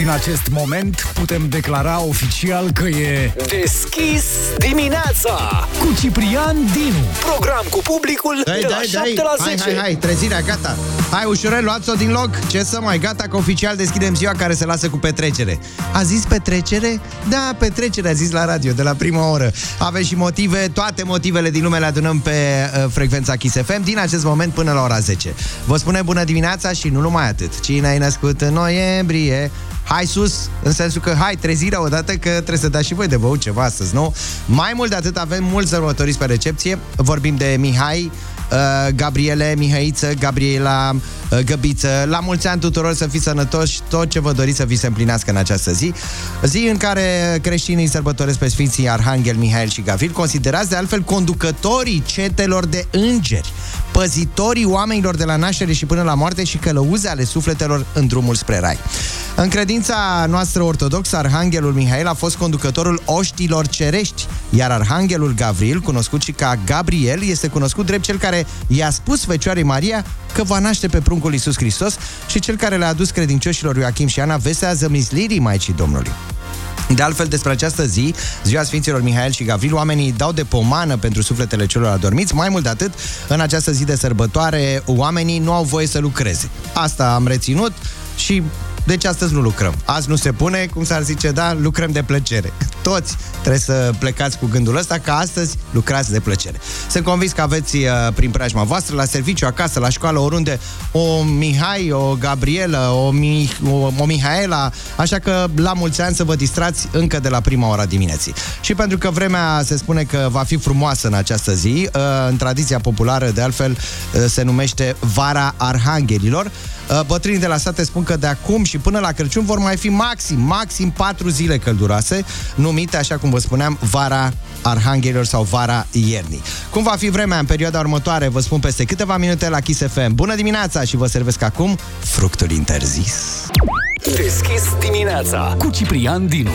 din acest moment putem declara oficial că e Deschis dimineața cu Ciprian Dinu. Program cu publicul de la 7 la 10. Hai, trezirea, gata. Hai, ușurel, luați-o din loc. Ce să mai, gata că oficial deschidem ziua care se lasă cu petrecere. A zis petrecere? Da, petrecere a zis la radio de la prima oră. Avem și motive, toate motivele din lume le adunăm pe frecvența Kiss FM din acest moment până la ora 10. Vă spune bună dimineața și nu numai atât. Cine ai născut în noiembrie? Hai sus, în sensul că hai, trezirea odată că trebuie să dați și voi de băut ceva astăzi, nu? Mai mult de atât, avem mulți sărbătoriți pe recepție. Vorbim de Mihai, Gabriele, Mihăiță, Gabriela, Găbiță. La mulți ani tuturor, să fiți sănătoși, tot ce vă doriți să vi se împlinească în această zi. Zi în care creștinii sărbătoresc pe Sfinții Arhanghel Mihail și Gavril, considerați de altfel conducătorii cetelor de îngeri, păzitorii oamenilor de la naștere și până la moarte și călăuze ale sufletelor în drumul spre rai. În credința noastră ortodoxă, Arhanghelul Mihail a fost conducătorul oștilor cerești, iar Arhanghelul Gavril, cunoscut și ca Gabriel, este cunoscut drept cel care i-a spus Fecioarei Maria că va naște pe pruncul Iisus Hristos și cel care le-a adus credincioșilor Ioachim și Ana vestea zămislirii Maicii Domnului. De altfel, despre această zi, ziua Sfinților Mihail și Gavril, oamenii dau de pomană pentru sufletele celor adormiți. Mai mult de atât, în această zi de sărbătoare, oamenii nu au voie să lucreze. Asta am reținut și... deci astăzi nu lucrăm. Azi nu se pune, cum s-ar zice, da, lucrăm de plăcere. Toți trebuie să plecați cu gândul ăsta că astăzi lucrați de plăcere. Sunt convins că aveți prin preajma voastră, la serviciu, acasă, la școală, oriunde, o Mihai, o Gabriela, o Mihaela, așa că la mulți ani să vă distrați încă de la prima ora dimineții. Și pentru că vremea se spune că va fi frumoasă în această zi, în tradiția populară, de altfel, se numește Vara Arhanghelilor. Bătrânii de la sate spun că de acum și până la Crăciun vor mai fi maxim 4 zile călduroase, numite, așa cum vă spuneam, Vara Arhanghelilor sau Vara Iernii. Cum va fi vremea în perioada următoare, vă spun peste câteva minute la Kiss FM. Bună dimineața și vă servesc acum fructul interzis. Deschis dimineața cu Ciprian Dinu.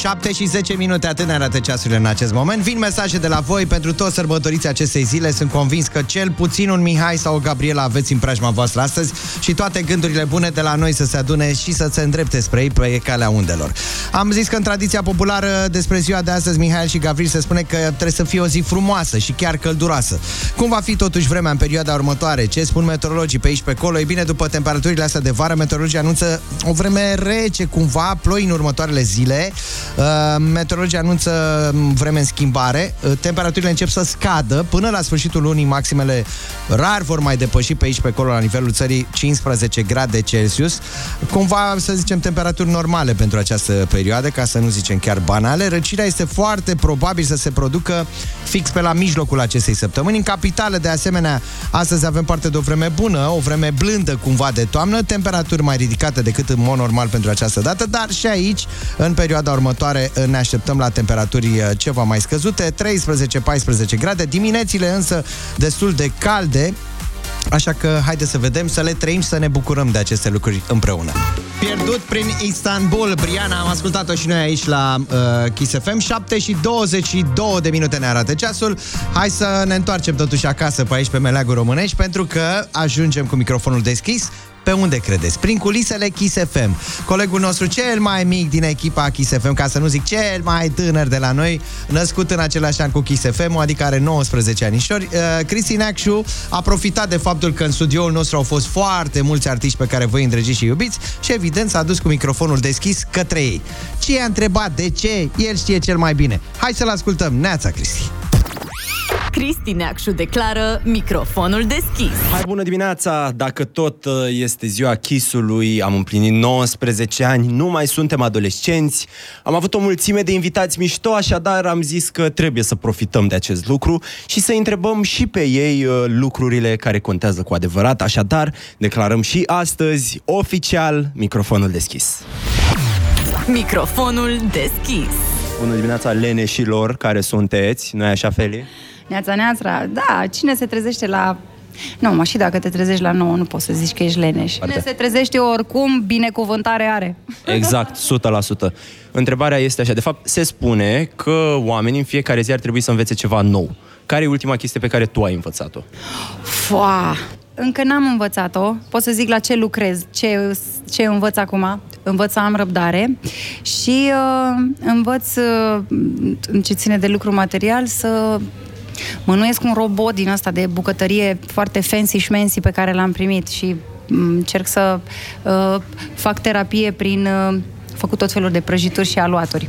7 și 10 minute, atât ne arată ceasurile în acest moment. Vin mesaje de la voi pentru toți sărbătoriții acestei zile. Sunt convins că cel puțin un Mihai sau o Gabriela aveți în preajma voastră astăzi și toate gândurile bune de la noi să se adune și să se îndrepte spre ei pe calea undelor. Am zis că în tradiția populară despre ziua de astăzi, Mihail și Gavril, se spune că trebuie să fie o zi frumoasă și chiar călduroasă. Cum va fi totuși vremea în perioada următoare? Ce spun meteorologii pe aici pe acolo? Ei bine, după temperaturile astea de vară, meteorologii anunță o vreme rece, cumva ploi în următoarele zile. Meteorologii anunță vreme în schimbare. Temperaturile încep să scadă. Până la sfârșitul lunii, maximele rar vor mai depăși pe aici, pe acolo, la nivelul țării 15 grade Celsius. Cumva, să zicem, temperaturi normale pentru această perioadă, ca să nu zicem chiar banale. Răcirea este foarte probabil să se producă fix pe la mijlocul acestei săptămâni. În capitală, de asemenea, astăzi avem parte de o vreme bună, o vreme blândă cumva de toamnă, temperaturi mai ridicate decât în mod normal pentru această dată, dar și aici, în perioada următoare, ne așteptăm la temperaturi ceva mai scăzute, 13-14 grade, diminețile însă destul de calde, așa că haideți să vedem, să le trăim, să ne bucurăm de aceste lucruri împreună. Pierdut prin Istanbul, Briana, am ascultat-o și noi aici la Kiss FM. 7 și 22 de minute ne arată ceasul. Hai să ne întoarcem totuși acasă pe aici, pe meleaguri românești, pentru că ajungem cu microfonul deschis. Pe unde credeți? Prin culisele Kiss FM. Colegul nostru cel mai mic din echipa Kiss FM, ca să nu zic cel mai tânăr de la noi, născut în același an cu Kiss FM, adică are 19 anișori, Cristi Neacșu a profitat de faptul că în studioul nostru au fost foarte mulți artiști pe care voi îndrăgiți și iubiți și evident s-a dus cu microfonul deschis către ei. Ce i-a întrebat? De ce? El știe cel mai bine. Hai să-l ascultăm. Neața, Cristi! Cristi Neacșu declară microfonul deschis. Hai, bună dimineața! Dacă tot este ziua Kiss-ului, am împlinit 19 ani, nu mai suntem adolescenți, am avut o mulțime de invitați mișto, așadar am zis că trebuie să profităm de acest lucru și să întrebăm și pe ei lucrurile care contează cu adevărat, așadar declarăm și astăzi, oficial, microfonul deschis. Microfonul deschis. Bună dimineața, leneșilor, care sunteți? Nu-i așa, Feli? Neața, neața, da, cine se trezește la... Nu, mă, și dacă te trezești la 9, nu poți să zici că ești leneș. Cine se trezește oricum, binecuvântare are. Exact, 100%. Întrebarea este așa, de fapt, se spune că oamenii în fiecare zi ar trebui să învețe ceva nou. Care e ultima chestie pe care tu ai învățat-o? încă n-am învățat-o. Pot să zic la ce lucrez, ce învăț acum. Învăț să am răbdare și învăț, în ce ține de lucru material, să mânuiesc un robot din ăsta de bucătărie foarte fancy-șmency pe care l-am primit și încerc să fac terapie prin făcut tot felul de prăjituri și aluaturi.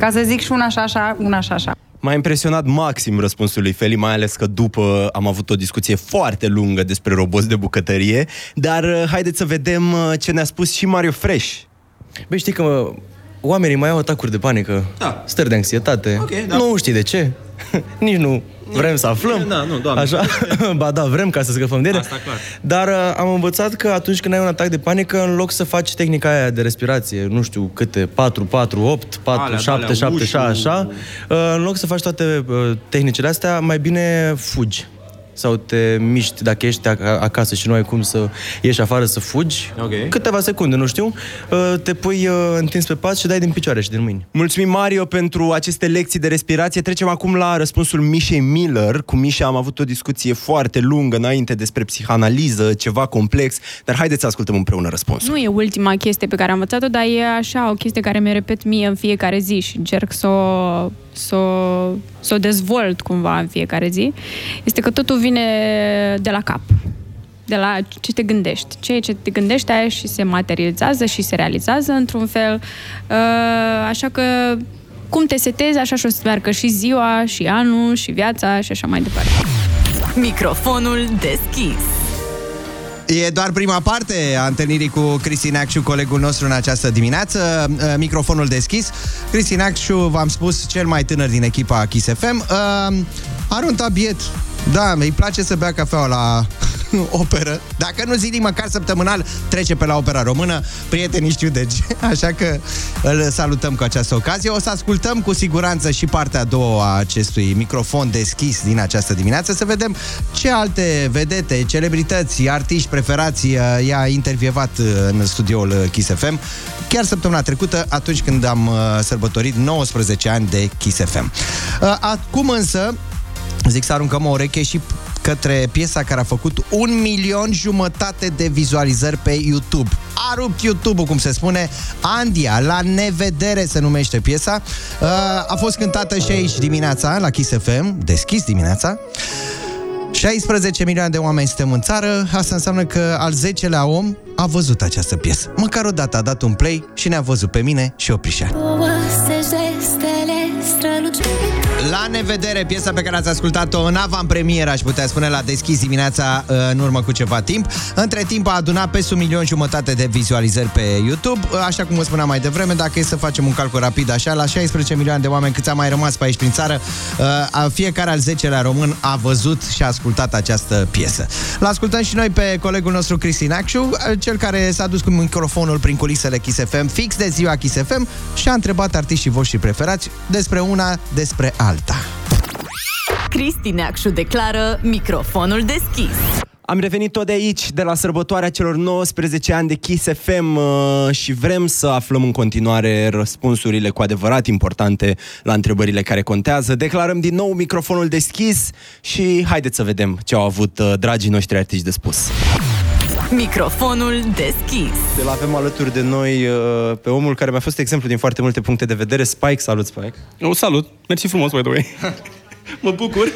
Ca să zic și una și așa, una și așa. M-a impresionat maxim răspunsul lui Feli, mai ales că după am avut o discuție foarte lungă despre roboți de bucătărie, dar haideți să vedem ce ne-a spus și Mario Fresh. Băi, știi că oamenii mai au atacuri de panică, da, stări de anxietate, okay, da, nu știi de ce, nici nu vrem să aflăm, da, nu, Doamne, așa, ba da, vrem ca să scăpăm de ele, dar am învățat că atunci când ai un atac de panică, în loc să faci tehnica aia de respirație, nu știu câte, 4, 4, 8, 4, alea, 7, alea, 7, 6, așa, în loc să faci toate tehnicile astea, mai bine fugi sau te miști, dacă ești acasă și nu ai cum să ieși afară să fugi, okay, câteva secunde, nu știu, te pui întins pe pat și dai din picioare și din mâini. Mulțumim, Mario, pentru aceste lecții de respirație. Trecem acum la răspunsul Mișei Miller. Cu Mișa am avut o discuție foarte lungă înainte despre psihanaliză, ceva complex, dar haideți să ascultăm împreună răspunsul. Nu e ultima chestie pe care am învățat-o, dar e așa o chestie care mi-o repet mie în fiecare zi și încerc să o dezvolt cumva în fiecare zi. Este că totul vine de la cap, de la ce te gândești. Ceea ce te gândești aia și se materializează și se realizează într-un fel. Așa că cum te setezi, așa și o să meargă și ziua, și anul, și viața, și așa mai departe. Microfonul deschis. E doar prima parte a întâlnirii cu Cristi Neacșu, colegul nostru, în această dimineață. Microfonul deschis. Cristi Neacșu, v-am spus, cel mai tânăr din echipa Kiss FM. Are un tabiet. Da, îi place să bea cafeaua la operă. Dacă nu zilnic, măcar săptămânal, trece pe la Opera Română. Prietenii știu de ce. Așa că îl salutăm cu această ocazie. O să ascultăm cu siguranță și partea a doua a acestui microfon deschis din această dimineață, să vedem ce alte vedete, celebrități, artiști preferați i-a intervievat în studioul Kiss FM, chiar săptămâna trecută, atunci când am sărbătorit 19 ani de Kiss FM. Acum însă zic să aruncăm o ureche și către piesa care a făcut 1,5 milion de vizualizări pe YouTube. A rupt YouTube-ul, cum se spune. Andia, La nevedere se numește piesa. A fost cântată și aici dimineața, la Kiss FM, deschis dimineața. 16 milioane de oameni suntem în țară, asta înseamnă că al 10-lea om a văzut această piesă. Măcar o dată a dat un play și ne-a văzut pe mine și Oprișan. La nevedere, piesa pe care ați ascultat-o în avantpremieră, aș putea spune, la deschis dimineața în urmă cu ceva timp. Între timp a adunat peste 1,5 milion de vizualizări pe YouTube. Așa cum vă spuneam mai devreme, dacă e să facem un calcul rapid așa, la 16 milioane de oameni câți a mai rămas pe aici prin țară, fiecare al 10-lea român a văzut și a ascultat această piesă. L-ascultăm și noi pe colegul nostru Cristi Neacșu, cel care s-a dus cu microfonul prin culisele Kiss FM, fix de ziua Kiss FM, și a întrebat artiștii voștri preferați despre una, despre alta. Cristi Neacșu declară microfonul deschis. Am revenit tot de aici, de la sărbătoarea celor 19 ani de Kiss FM, și vrem să aflăm în continuare răspunsurile cu adevărat importante la întrebările care contează. Declarăm din nou microfonul deschis și haideți să vedem ce au avut dragii noștri artiști de spus. Microfonul deschis. Îl avem alături de noi pe omul care mi-a fost exemplu din foarte multe puncte de vedere, Spike. Salut, Spike! O salut! Mersi frumos, by the way! Mă bucur!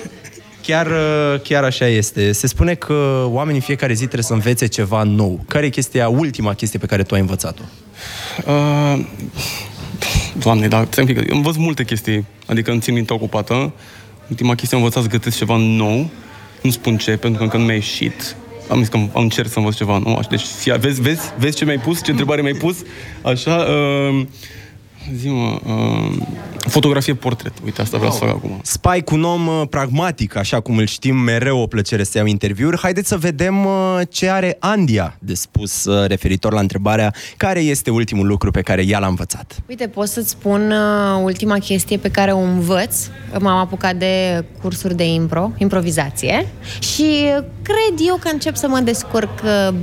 Chiar așa este. Se spune că oamenii fiecare zi trebuie să învețe ceva nou. Care e chestia, ultima chestie pe care tu ai învățat-o? Doamne, dar învăț multe chestii. Adică îmi țin mintea ocupată. Ultima chestie am învățat să gătesc ceva nou. Nu spun ce, pentru că încă nu mi-a ieșit. Am zis că încerc să învăț ceva nou. Deci, vezi ce mi-ai pus, ce întrebare mi-ai pus. Așa... Zi-mă, fotografie portret. Uite, asta vreau să fac acum. Spike, un om pragmatic, așa cum îl știm, mereu o plăcere să iau interviuri. Haideți să vedem ce are Andia de spus referitor la întrebarea care este ultimul lucru pe care ea l-a învățat. Uite, pot să-ți spun ultima chestie pe care o învăț. M-am apucat de cursuri de improvizație și cred eu că încep să mă descurc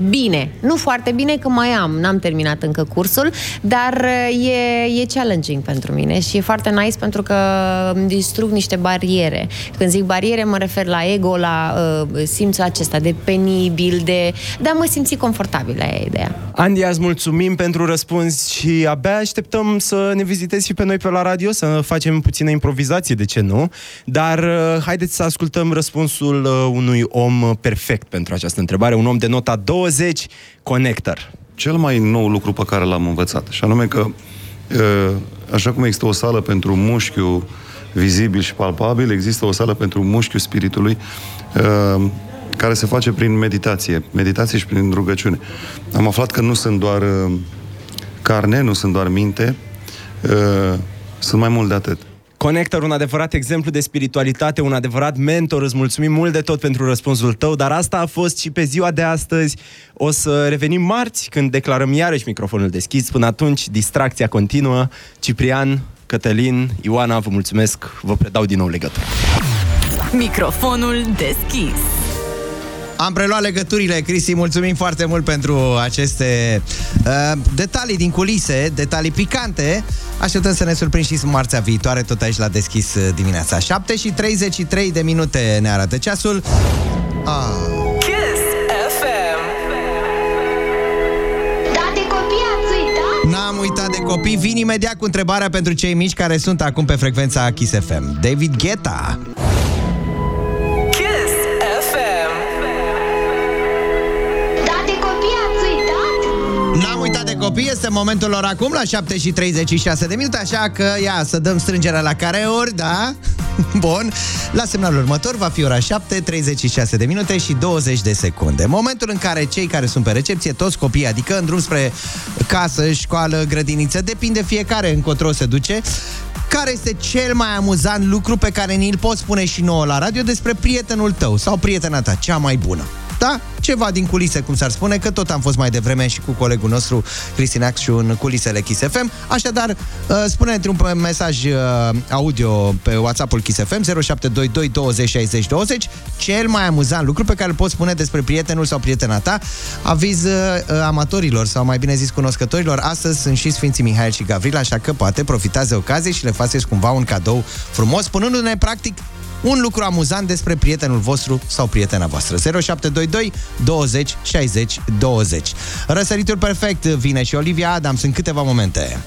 bine. Nu foarte bine, că mai am, n-am terminat încă cursul, dar e challenging pentru mine și e foarte nice pentru că îmi distrug niște bariere. Când zic bariere, mă refer la ego, la simțul acesta de penibil, de... Dar mă simți confortabil, aia e ideea. Andia, îți mulțumim pentru răspuns și abia așteptăm să ne vizitezi și pe noi pe la radio, să facem puțină improvizație, de ce nu? Dar haideți să ascultăm răspunsul unui om perfect pentru această întrebare, un om de nota 20, Connector. Cel mai nou lucru pe care l-am învățat, și anume că, așa cum există o sală pentru mușchiul vizibil și palpabil, există o sală pentru mușchiul spiritului, care se face prin meditație și prin rugăciune. Am aflat că nu sunt doar carne, nu sunt doar minte, sunt mai mult de atât. Connector, un adevărat exemplu de spiritualitate, un adevărat mentor. Îți mulțumim mult de tot pentru răspunsul tău, dar asta a fost și pe ziua de astăzi. O să revenim marți, când declarăm iarăși microfonul deschis. Până atunci, distracția continuă. Ciprian, Cătălin, Ioana, vă mulțumesc, vă predau din nou legătura. Microfonul deschis. Am preluat legăturile, Cristi, mulțumim foarte mult pentru aceste detalii din culise, detalii picante. Așteptăm să ne surprinzi și marțea viitoare, tot aici la Deschis dimineața. 7:33 de minute ne arată ceasul. Kiss FM. Da, de copii ați uitat? N-am uitat de copii. Vin imediat cu întrebarea pentru cei mici care sunt acum pe frecvența Kiss FM. David Guetta. Copii, este momentul lor acum la 7:36 de minute, așa că ia să dăm strângerea la careuri, da? Bun. La semnalul următor va fi ora 7:36 de minute și 20 de secunde. Momentul în care cei care sunt pe recepție, toți copiii, adică în drum spre casă, școală, grădiniță, depinde fiecare încotro se duce, care este cel mai amuzant lucru pe care ni-l poți spune și nouă la radio despre prietenul tău sau prietena ta cea mai bună. Da? Ceva din culise, cum s-ar spune, că tot am fost mai devreme și cu colegul nostru Cristi Neacșu în culisele Kiss FM. Așadar, spune într-un mesaj audio pe WhatsApp-ul Kiss FM 0722 20 60 20, cel mai amuzant lucru pe care îl poți spune despre prietenul sau prietena ta. Aviz amatorilor sau mai bine zis cunoscătorilor, astăzi sunt și Sfinții Mihail și Gavril, așa că poate profitați de ocazie și le faceți cumva un cadou frumos, spunându-ne practic un lucru amuzant despre prietenul vostru sau prietena voastră. 0722 20 60 20. Răsăritul perfect vine și Olivia Adams în câteva momente.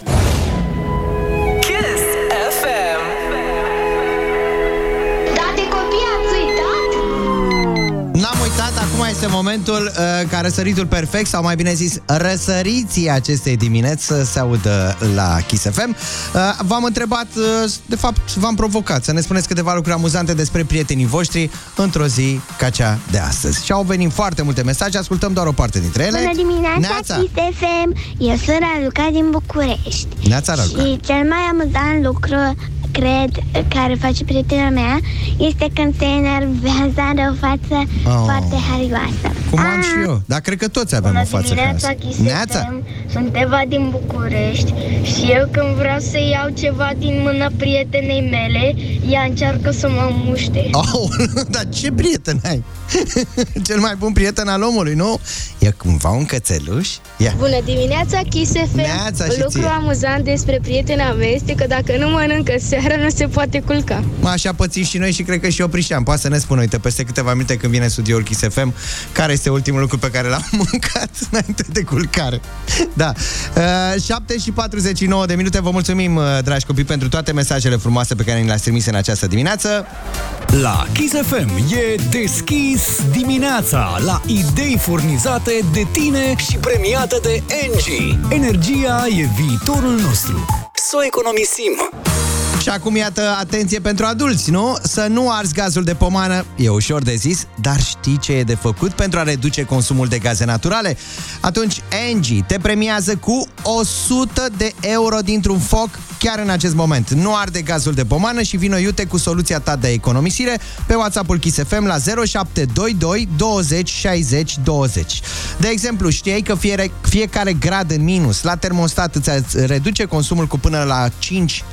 Kiss FM. Da, de copii ați uitat? N-am uitat, acum este momentul ca răsăritul perfect, sau mai bine zis, răsăriții acestei dimineți să se audă la Kiss FM. V-am întrebat, de fapt v-am provocat să ne spuneți câteva lucruri amuzante despre prietenii voștri într-o zi ca cea de astăzi. Și au venit foarte multe mesaje, ascultăm doar o parte dintre ele. Bună dimineața, Kiss FM! Eu sunt Raluca din București. Neața, Raluca. Și cel mai amuzant lucru, cred, care face prietena mea este când se enervează, de o față foarte harioasă. Cum am și eu, dar cred că toți avem o față harioasă. Neața! Sunt Eva din București și eu când vreau să iau ceva din mâna prietenei mele, ea încearcă să mă muște. Dar ce prieten ai? Cel mai bun prieten al omului, nu? E cumva un cățeluș? Ia. Bună dimineața, Kiss FM! Neața, lucru amuzant despre prietena mea este că dacă nu mănâncă seara, nu se poate culca. Așa pățim și noi și cred că și Oprișan. Poate să ne spună, uite, peste câteva minute când vine studioul Kiss FM, care este ultimul lucru pe care l-am mâncat înainte de culcare. Da. 7:49 de minute. Vă mulțumim, dragi copii, pentru toate mesajele frumoase pe care ni le-ați trimis în această dimineață. La Kiss FM e Deschis dimineața, la idei furnizate de tine și premiate de Engie. Energia e viitorul nostru. Să o economisim. Și acum, iată, atenție pentru adulți, nu? Să nu arzi gazul de pomană, e ușor de zis, dar știi ce e de făcut pentru a reduce consumul de gaze naturale? Atunci, Engie te premiază cu 100 de euro dintr-un foc chiar în acest moment. Nu arde gazul de pomană și vino iute cu soluția ta de economisire pe WhatsApp-ul Kiss FM la 0722 20 60 20. De exemplu, știai că fiecare grad în minus la termostat îți reduce consumul cu până la 5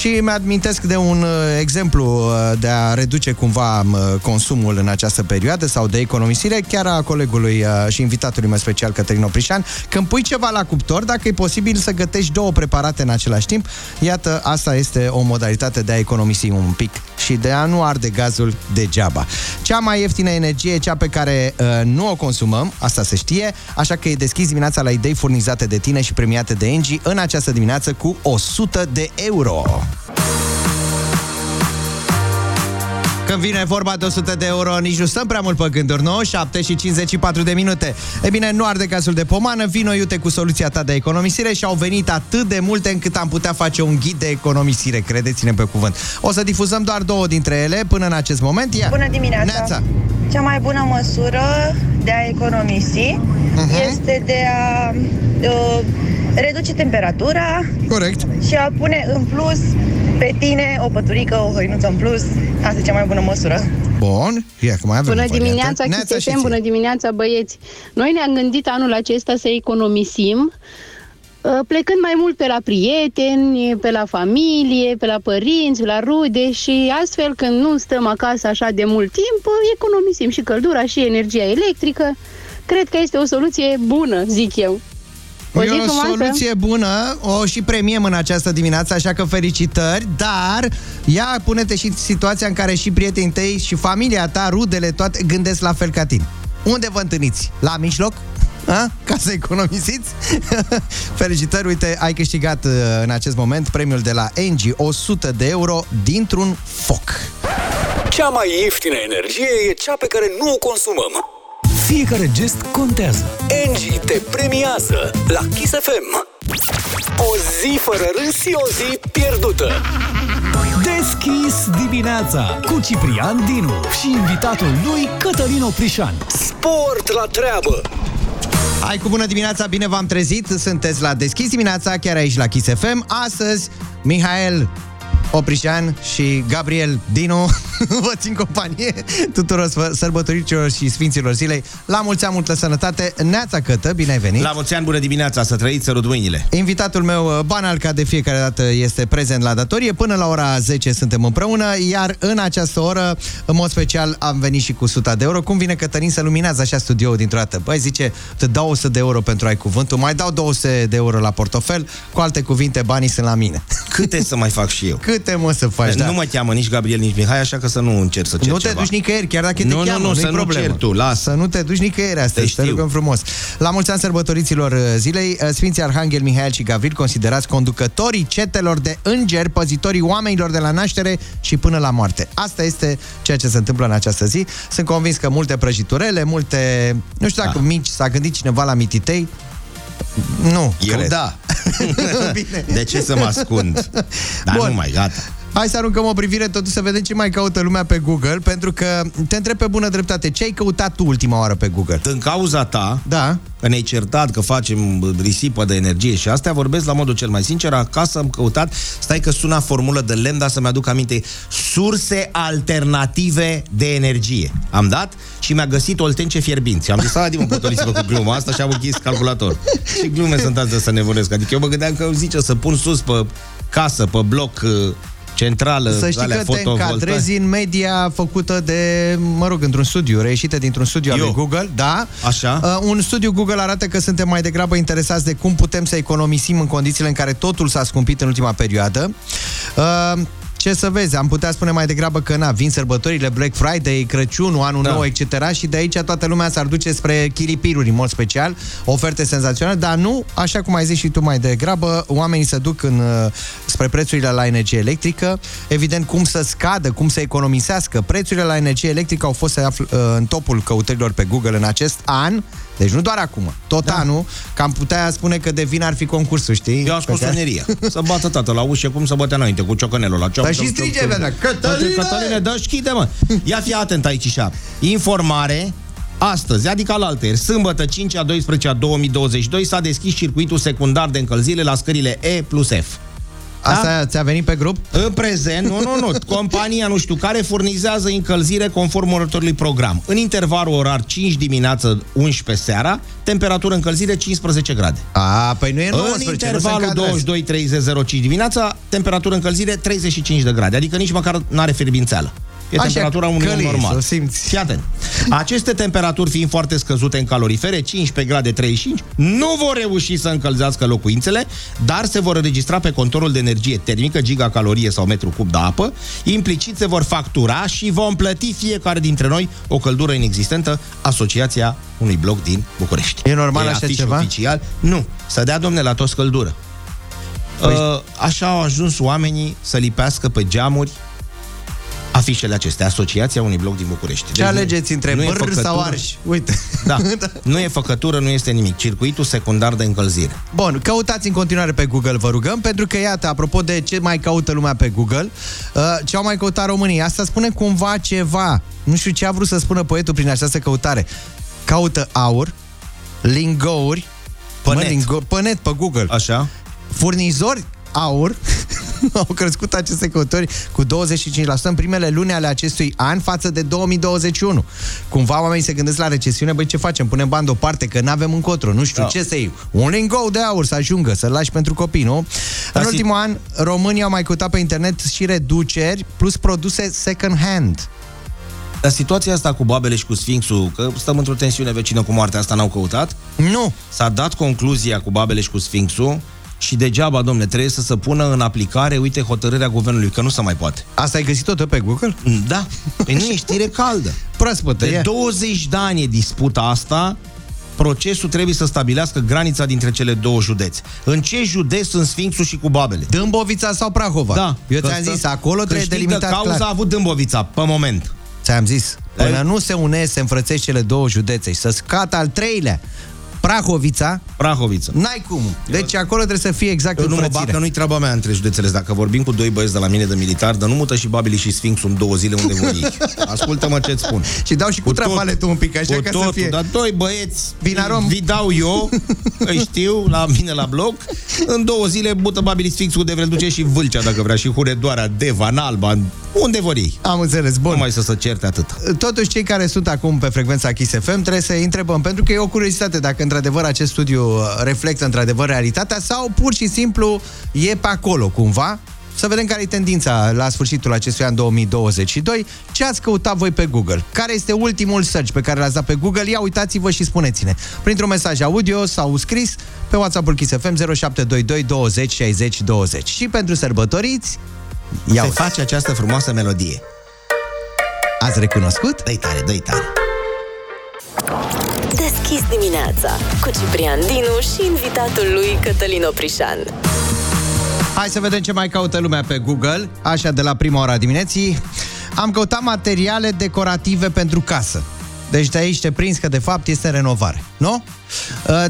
Și mi-amintesc de un exemplu de a reduce cumva consumul în această perioadă sau de economisire, chiar a colegului și invitatului meu special, Cătălin Oprișan. Când pui ceva la cuptor, dacă e posibil să gătești două preparate în același timp, iată, asta este o modalitate de a economisi un pic și de a nu arde gazul degeaba. Cea mai ieftină energie e cea pe care nu o consumăm, asta se știe, așa că e deschis dimineața la idei furnizate de tine și premiate de Engie în această dimineață cu 100 de euro. Când vine vorba de 100 de euro, nici nu stăm prea mult pe gânduri, 9, 7 și 54 de minute. E bine, nu arde gazul de pomană, vino iute cu soluția ta de economisire. Și au venit atât de multe încât am putea face un ghid de economisire, credeți-ne pe cuvânt. O să difuzăm doar două dintre ele până în acest moment. Ia. Bună dimineața! Neața. Cea mai bună măsură de a economisi este de a... reduce temperatura. Corect. Și a pune în plus pe tine o păturică, o hăinuță în plus. Asta e cea mai bună măsură. Bun. Ia, că mai avem. Bună dimineața, Kiss FM, bună dimineața, băieți. Noi ne-am gândit anul acesta să economisim plecând mai mult pe la prieteni, pe la familie, pe la părinți, la rude și astfel când nu stăm acasă așa de mult timp, economisim și căldura și energia electrică. Cred că este o soluție bună, zic eu. E o soluție bună, o și premiem în această dimineață, așa că felicitări, dar ia pune-te și situația în care și prietenii tăi și familia ta, rudele, toate gândesc la fel ca tine. Unde vă întâlniți? La mijloc? A? Ca să economisiți? Felicitări, uite, ai câștigat în acest moment premiul de la Engie, 100 de euro dintr-un foc. Cea mai ieftină energie e cea pe care nu o consumăm. Fiecare gest contează. Engie te premiază la Kiss FM. O zi fără râs e o zi pierdută. Deschis dimineața cu Ciprian Dinu și invitatul lui Cătălin Oprișan. Sport la treabă. Hai cu bună dimineața, bine v-am trezit. Sunteți la Deschis dimineața, chiar aici la Kiss FM. Astăzi, Mihail Oprișan și Gabriel Dinu vă țin companie tuturor sărbătoricilor și sfinților zilei. La mulți ani, multă sănătate. Neața, Cătă, bine ai venit. La mulți ani, bună dimineața, să trăiți, să rude mâinile. Invitatul meu, banal ca de fiecare dată, este prezent la datorie. Până la ora 10 suntem împreună, iar în această oră, în mod special, am venit și cu 100 de euro. Cum vine Cătălin să luminează așa studioul dintr-o dată? Băi, zice, te dau 100 de euro pentru ai cuvântul, mai dau 200 de euro la portofel, cu alte cuvinte, banii sunt la mine. Câte să mai fac și eu? Câte mă să faci, da. Nu mă cheamă nici Gabriel, nici Mihai, așa că să nu încerci să cer ceva. Nu te duci nicăieri, chiar dacă te cheamă, nu-i problemă. Tu, lasă. Să nu te duci nicăieri astăzi, te rugăm frumos. La mulți ani sărbătoriților zilei, Sfinții Arhanghel Mihail și Gavril, considerați conducătorii cetelor de îngeri, păzitorii oamenilor de la naștere și până la moarte. Asta este ceea ce se întâmplă în această zi. Sunt convins că multe prăjiturele, multe, nu știu dacă mici, s-a gândit cineva la mititei. Nu, eu cred. Da. Bine. De ce să mă ascund? Dar bun. Nu mai, gata. Hai să aruncăm o privire totuși să vedem ce mai caută lumea pe Google, pentru că te întreb pe bună dreptate, ce ai căutat tu ultima oară pe Google? În cauza ta, da, că ne-ai certat că facem risipă de energie și astea, vorbesc la modul cel mai sincer, acasă am căutat, stai că sună formulă de lemn, dar să-mi aduc aminte, surse alternative de energie. Am dat și mi-a găsit oltence fierbinți. Am zis, adică mă potoliți-vă cu gluma asta și am închis calculator. Și glume sunt astea să nevolesc. Adică eu mă gândeam că zice să pun sus pe casă, pe bloc centrală, să știi că te încadrezi în media făcută de, mă rog, într-un studiu, reieșită dintr-un studiu al lui Google, da? Așa. Un studiu Google arată că suntem mai degrabă interesați de cum putem să economisim în condițiile în care totul s-a scumpit în ultima perioadă. Ce să vezi, am putea spune mai degrabă că vin sărbătorile, Black Friday, Crăciunul, Anul Nou, etc. Și de aici toată lumea s-ar duce spre chilipiruri, în mod special, oferte senzaționale, dar nu, așa cum ai zis și tu mai degrabă, oamenii se duc spre prețurile la energie electrică. Evident, cum să scadă, cum să economisească. Prețurile la energie electrică au fost în topul căutărilor pe Google în acest an. Deci nu doar acum, tot anul, că am putea spune că de vină ar fi concursul, știi? Eu aș cu soneria. Să bată tata la ușă, cum să bătea înainte, cu ciocănelul la cioc. Dar și strige, vedea, Cătăline, dă schide, mă! Ia fi atent aici și informare, astăzi, adică alaltăieri, sâmbătă 5/12/2022, s-a deschis circuitul secundar de încălzire la scările E plus F. Asta ți-a venit pe grup? În prezent, nu. Compania nu știu care furnizează încălzire conform următorului program. În intervalul orar 5 dimineață, 11 seara, temperatură încălzire 15 grade. A, păi nu e 19, în intervalul 22.30.05 dimineața, temperatură încălzire 35 de grade. Adică nici măcar n-are fierbințeală. E așa, temperatura unui om normal. Fii atent. Aceste temperaturi fiind foarte scăzute în calorifere, 15 grade 35, nu vor reuși să încălzească locuințele, dar se vor înregistra pe contorul de energie termică, gigacalorie sau metru cub de apă. Implicit se vor factura și vom plăti fiecare dintre noi o căldură inexistentă, asociația unui bloc din București. E normal așa ceva? Oficial? Nu. Să dea, domne, la toți căldură. Păi... Așa au ajuns oamenii să lipească pe geamuri afișele acestea, asociația unui bloc din București. Ce alegeți între bâr sau arș? Uite. Da. Nu e făcătură, nu este nimic. Circuitul secundar de încălzire. Bun, căutați în continuare pe Google, vă rugăm, pentru că, iată, apropo de ce mai caută lumea pe Google, ce au mai căutat România. Asta spune cumva ceva. Nu știu ce a vrut să spună poetul prin această căutare. Caută aur, lingouri, pe net, pe Google. Așa. Furnizori aur. Au crescut aceste căutări cu 25% în primele luni ale acestui an față de 2021. Cumva oamenii se gândesc la recesiune, băi, ce facem? Punem bani deoparte, că n-avem încotro, nu știu ce să iei. Un lingou de aur să ajungă, să-l lași pentru copii, nu? În ultimul an, România au mai căutat pe internet și reduceri, plus produse second-hand. Dar situația asta cu babele și cu sfinxul, că stăm într-o tensiune vecină cu moartea, asta n-au căutat? Nu! S-a dat concluzia cu babele și cu sfinxul. Și degeaba, domne, trebuie să se pună în aplicare, uite, hotărârea guvernului, că nu se mai poate. Asta ai găsit tot pe Google? Da. Păi nu e știre caldă. Proaspătă. De 20 de ani e disputa asta. Procesul trebuie să stabilească granița dintre cele două județe. În ce județ sunt sfinxul și cu babele? Dâmbovița sau Prahova? Da. Eu ți-am zis, acolo trebuie delimitat clar. Cauza a avut Dâmbovița, pe moment. Ți-am zis, până nu se unesc, se înfrățesc cele două județe și să scată al treilea. Prahovița. N-ai cum. Deci acolo trebuie să fie exact înfrățire. Nu mă bag, că nu-i treaba mea între județele. Dacă vorbim cu doi băieți de la mine de militar, dar nu mută și babilii și sfinxul în 2 zile unde vor ei. Ascultă-mă ce-ți spun. Și dau și cu trafaletul un pic, așa ca totul, să fie. Dar doi băieți, vi dau eu, îi știu, la mine la bloc, în 2 zile mută babilii sfinxul de vrel, duce și Vâlcea, dacă vrea, și Hunedoara, Deva, Alba, unde vor ei. Am înțeles, bun. Nu mai să se certe atât. Totuși, cei care sunt acum pe frecvența Kiss FM trebuie să întrebăm, pentru că e o curiozitate dacă într-adevăr acest studiu reflectă într-adevăr realitatea sau pur și simplu e pe acolo cumva. Să vedem care e tendința la sfârșitul acestui an 2022. Ce ați căutat voi pe Google? Care este ultimul search pe care l-ați dat pe Google? Ia uitați-vă și spuneți-ne printr-un mesaj audio sau scris pe WhatsApp-ul Kiss FM 0722 20 60 20. Și pentru sărbătoriți se face această frumoasă melodie. Ați recunoscut? Dă-i tare, dă-i tare. Deschis dimineața cu Ciprian Dinu și invitatul lui Cătălin Oprișan. Hai să vedem ce mai caută lumea pe Google, așa de la prima ora dimineții. Am căutat materiale decorative pentru casă. Deci de aici te prins că de fapt este renovare, nu?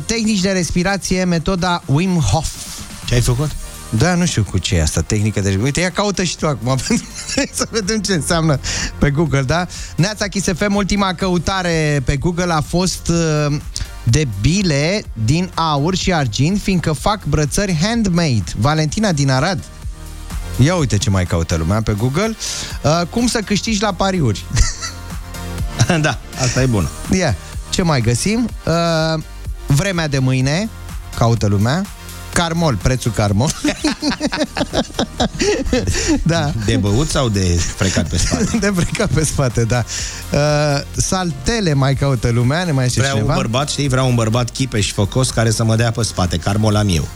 Tehnici de respirație, metoda Wim Hof. Ce ai făcut? Da, nu știu cu ce e asta, tehnică de... Uite, ia caută și tu acum, să vedem ce înseamnă pe Google, da? Neața Kiss FM, ultima căutare pe Google a fost de bile din aur și argint, fiindcă fac brățări handmade. Valentina din Arad. Ia uite ce mai caută lumea pe Google. Cum să câștigi la pariuri. Da, asta e bună. Yeah. Ce mai găsim? Vremea de mâine, caută lumea. Carmol, prețul Carmol. Da. De băut sau de frecat pe spate? De frecat pe spate, da. Saltele mai caută lumea, ne mai știe vreau cineva? Vreau un bărbat chipeș făcos care să mă dea pe spate. Carmol am eu.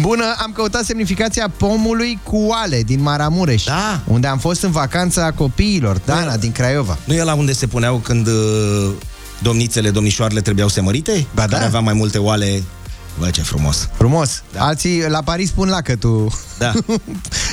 Bună, am căutat semnificația pomului cu ale din Maramureș, da. Unde am fost în vacanța copiilor. Dana, din Craiova. Nu e la unde se puneau când... domnișoarele trebuiau semărite? Ba da. Care avea mai multe oale. Bă, ce frumos. Frumos. Da. Alții la Paris pun lacătul. Da.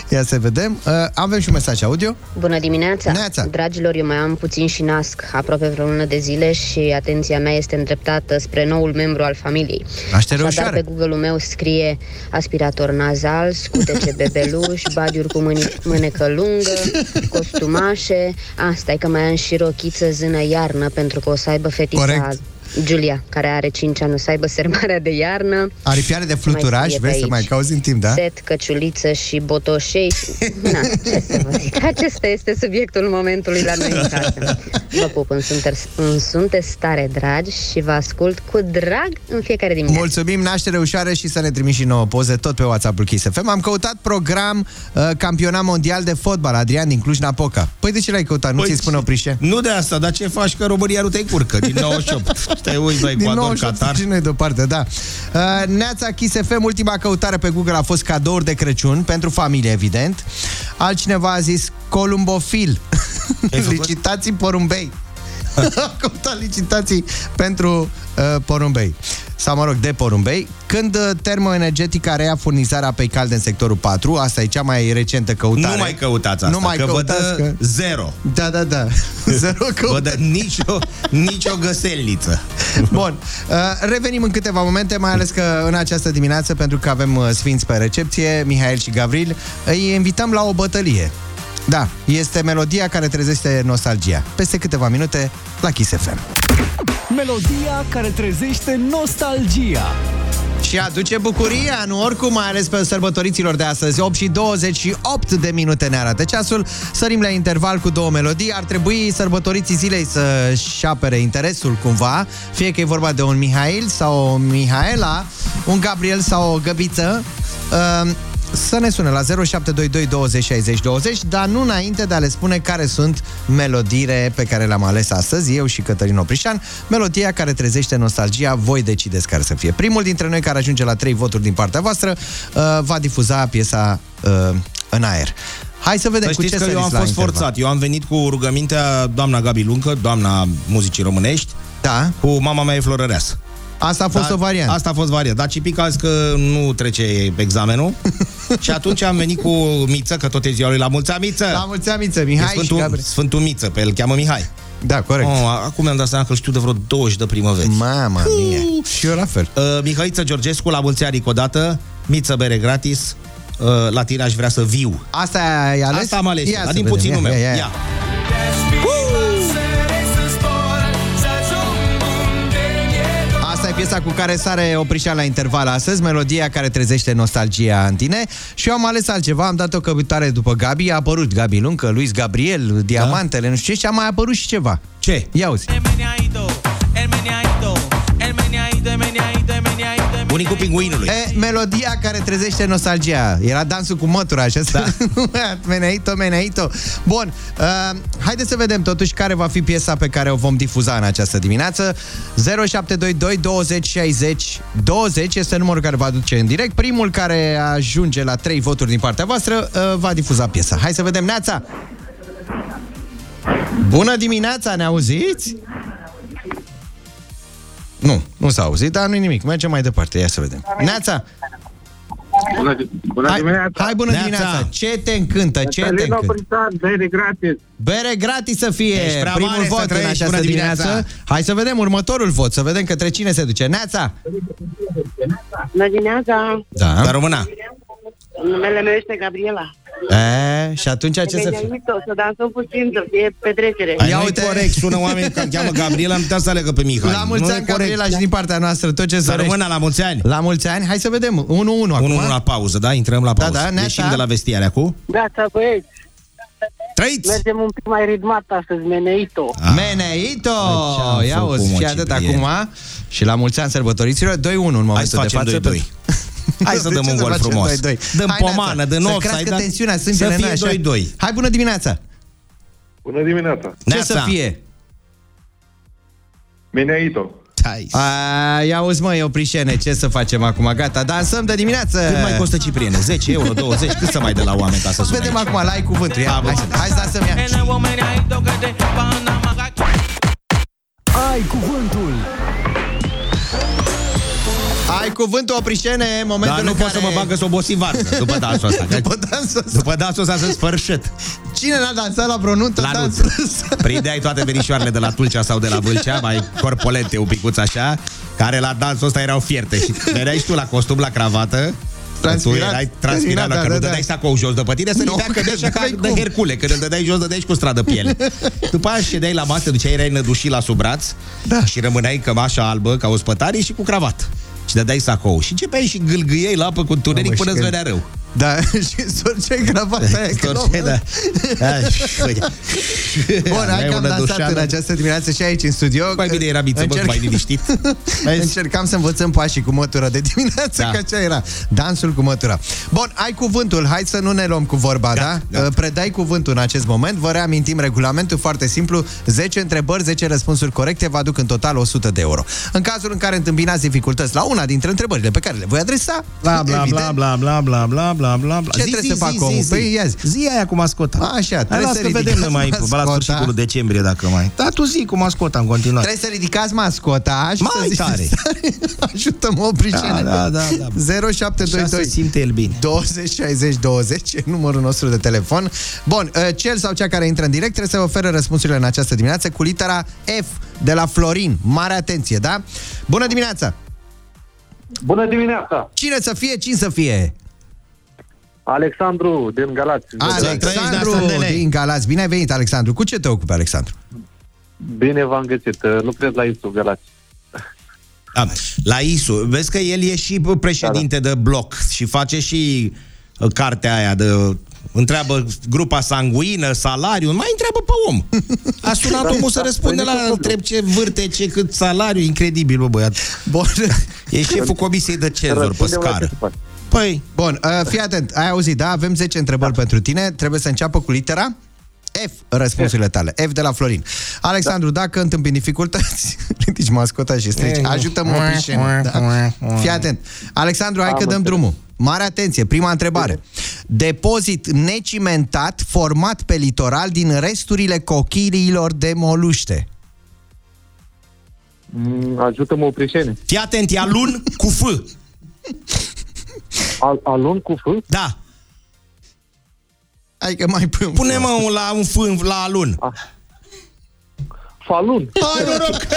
Ia să vedem. Avem și un mesaj audio. Bună dimineața. Neața. Dragilor, eu mai am puțin și nasc, aproape vreo lună de zile și atenția mea este îndreptată spre noul membru al familiei. Așadar, pe Google-ul meu scrie aspirator nazal, scutece bebeluși, badiuri cu mânecă lungă, costumașe. Asta e că mai am și rochiță zână iarnă, pentru că o să aibă fetița. Corect. Giulia, care are 5 ani, o să aibă sărbarea de iarnă. Aripioare de fluturaș, vrei să mai cauzi în timp, da? Set, căciuliță și botoșei. Na, ce să vă zic. Acesta este subiectul momentului la noi în casă. Vă pup, îmi sunteți tare dragi și vă ascult cu drag în fiecare dimineață. Mulțumim, naștere ușoară și să ne trimiți și nouă poze tot pe WhatsApp-ul Kiss FM. Am căutat program campionat mondial de fotbal, Adrian din Cluj-Napoca. Păi de ce l-ai căutat? Nu ți-i spune Oprișe? Nu de asta, dar ce faci că România nu te încurcă din 98. Te uiți la Ecuador, Qatar. Și noi deoparte, da. Neața Kiss FM, ultima căutare pe Google a fost cadouri de Crăciun, pentru familie, evident. Altcineva a zis columbofil. Licitații porumbei. A căutat licitații pentru porumbei. Sau, mă rog, de porumbei. Când termoenergetica reia furnizarea pe calde în sectorul 4, asta e cea mai recentă căutare. Nu mai căutați asta, nu mai căutați zero. Da, da, da. Zero căutați. Nicio găselniță. Bun. Revenim în câteva momente, mai ales că în această dimineață, pentru că avem sfinți pe recepție, Mihail și Gavril, îi invităm la o bătălie. Da, este melodia care trezește nostalgia. Peste câteva minute la Kiss FM. Melodia care trezește nostalgia și aduce bucuria, nu oricum, mai ales pe sărbătoriților de astăzi. 8:28 de minute ne arată ceasul. Sărim la interval cu două melodii. Ar trebui sărbătoriții zilei să-și apere interesul cumva. Fie că e vorba de un Mihail sau o Mihaela, un Gabriel sau o Găbiță. Să ne sune la 0722 20 60 20, dar nu înainte de a le spune care sunt melodiile pe care le-am ales astăzi, eu și Cătălin Oprișan. Melodia care trezește nostalgia, voi decideți care să fie. Primul dintre noi care ajunge la 3 voturi din partea voastră va difuza piesa în aer. Hai să vedem cu ce că eu am fost forțat. Eu am venit cu rugămintea doamna Gabi Luncă, doamna muzicii românești, da. Cu Mama mea e florăreasă. Asta a fost o variantă. Asta a fost variantă. Dar Cipica a zis că nu trece examenul. Și atunci am venit cu Miță, că tot e ziua lui. La mulți ani, Miță! La mulți ani, Miță! Mihai Sfântul, și Gabriel. Sfântul Miță, pe el îl cheamă Mihai. Da, corect. Acum mi-am dat seama că știu de vreo 20 de primăveri. Mama mie! Și eu la fel. Mihăiță Georgescu, la mulți ani odată. Miță, bere gratis. La tine aș vrea să viu. Asta ai ales? Asta am ales. Ia din puținul meu. Ia! Piesa cu care sare Oprișan la interval astăzi, melodia care trezește nostalgia în tine. Și eu am ales altceva, am dat o căutare după Gabi, a apărut Gabi Luncă, Luis Gabriel, Diamantele, da. Nu știu ce, și a mai apărut și ceva. Ce? Ia auzi. Bunicul pinguinului. Melodia care trezește nostalgia. Era dansul cu mătura, așa. Da. Meneito, Meneito. Bun, haideți să vedem totuși care va fi piesa pe care o vom difuza în această dimineață. 0722 20 60 20 este numărul care va aduce în direct. Primul care ajunge la 3 voturi din partea voastră va difuza piesa. Hai să vedem, Neața! Bună dimineața, ne auziți? Nu s-a auzit, dar nu-i nimic. Mergem mai departe, ia să vedem. Neața! Bună dimineața! Hai, bună dimineața! Ce te încântă, ce te încântă? Bere gratis! Bere gratis să fie primul vot în această dimineață. Hai să vedem următorul vot, să vedem către cine se duce. Neața! Bună dimineața! Da, la română! Numele meu este Gabriela. Și atunci ce să fie? Să dansăm puțin, să fie petrecere. Ia uite, corect, sună oameni care cheamă Gabriela, am putea să alegă pe Mihai. La mulți ani, Gabriela, și din partea noastră, tot ce să rămână la mulți ani. La mulți ani, hai să vedem. 1-1 acum. 1-1 la pauză, da? Intrăm la pauză. Da, da, ieșim de la vestiare acum. Gata, băieți. Trăiți! Mergem un pic mai ritmat astăzi, Meneito. Meneito! Ia uite, și atât acum. Și la mulți ani sărbătoriților, 2-1 în momentul de față. Hai să dăm un gol frumos. 2-2. Dăm pomană, dăm offside, să tensiunea sângele în așa. 2-2. Hai, bună dimineața. Bună dimineața. Ce să fie? Meneito. Ia auzi, mă, Oprișene, ce să facem acum? Gata, dansăm de dimineață. Cât mai costă Cipriene? 10 euro, 20, cât să mai dă la oameni ca să sună? Vedem acum, la ai cuvântul. Hai să dansăm ea. Ai cuvântul. Ai cuvântul, Oprișene, momentul în care... Dar nu pot să mă bagă să obosi varză după dansul ăsta. După dansul ăsta sunt sfârșit. Cine n-a dansat la pronuntă dansul ăsta? Prindeai toate verișoarele de la Tulcea sau de la Vâlcea, mai corpolente, un picuț așa, care la dansul ăsta erau fierte. Și veneai și tu la costum, la cravată, Transpirat, dacă nu dădeai sacou jos de pe tine, să livea că deja ca de Hercule, când îl dădeai jos, dădeai cu stradă piele. După aia ședeai la masă, duceai, erai nădușit la sub braț și rămâneai cămașa albă ca ospătarii și cu cravat. Și dădeai sacou și începeai și gâlgâiei la apă cu tuneric până îți venea rău. Da, și sorceai gravata aia. Sorceai, da. Bun, hai că am dansat în această dimineață și aici, în studio. Mai bine era biță, mai liniștit. Încercam să învățăm pașii cu mătură de dimineață, că aceea era dansul cu mătură. Bun, ai cuvântul, hai să nu ne luăm cu vorba, da? Predai cuvântul în acest moment. Vă reamintim regulamentul, foarte simplu. 10 întrebări, 10 răspunsuri corecte vă aduc în total 100 de euro. În cazul în care întâmpinați dificultăți la una dintre întrebările pe care le voi adresa, bla bla bla bla bla bla bla bla bla bla. Ce trebuie să fac omul? Păi ia zi aia cu mascota. Așa, trebuie să vedem mai la sfârșitul decembrie dacă mai. Da, tu zi cu mascota în continuare. Trebuie să ridicați mascota și mai tare. Ajutăm Oprișan. Da, da, da. 0722 simte el bine. 20 60 20, numărul nostru de telefon. Bun, cel sau cea care intră în direct trebuie să ofere răspunsurile în această dimineață cu litera F de la Florin. Mare atenție, da? Bună dimineața. Bună dimineața. Cine să fie, cine să fie? Alexandru din Galați. Alexandru din Galați. Bine ai venit, Alexandru. Cu ce te ocupi, Alexandru? Bine v-am găsit. Lucrez la ISU Galați. Da, la ISU. Vezi că el e și președinte de bloc și face și cartea aia de... Întreabă grupa sanguină, salariul, mai întreabă pe om. A sunat omul să răspunde la întreb ce vârte, ce cât salariu, incredibil, bă, băiat. Bun, e șeful comisiei de cenzor pe scară. Păi, bun, fii atent, ai auzit, da? Avem 10 întrebări pentru tine, trebuie să înceapă cu litera F, răspunsurile tale. F de la Florin. Alexandru, dacă întâmpini dificultăți, ridici mascota și strici, ajută-mă Oprișan. Da? Fii atent. Alexandru, hai că dăm drumul. Mare atenție, prima întrebare. Depozit necimentat format pe litoral din resturile cochiliilor de moluște. Ajută-mă Oprișan. Fii atent, e alun cu F. Alun cu F? Da. Hai că mai până. Pune-mă la un fân, la alun. Falun. Hai, noroc!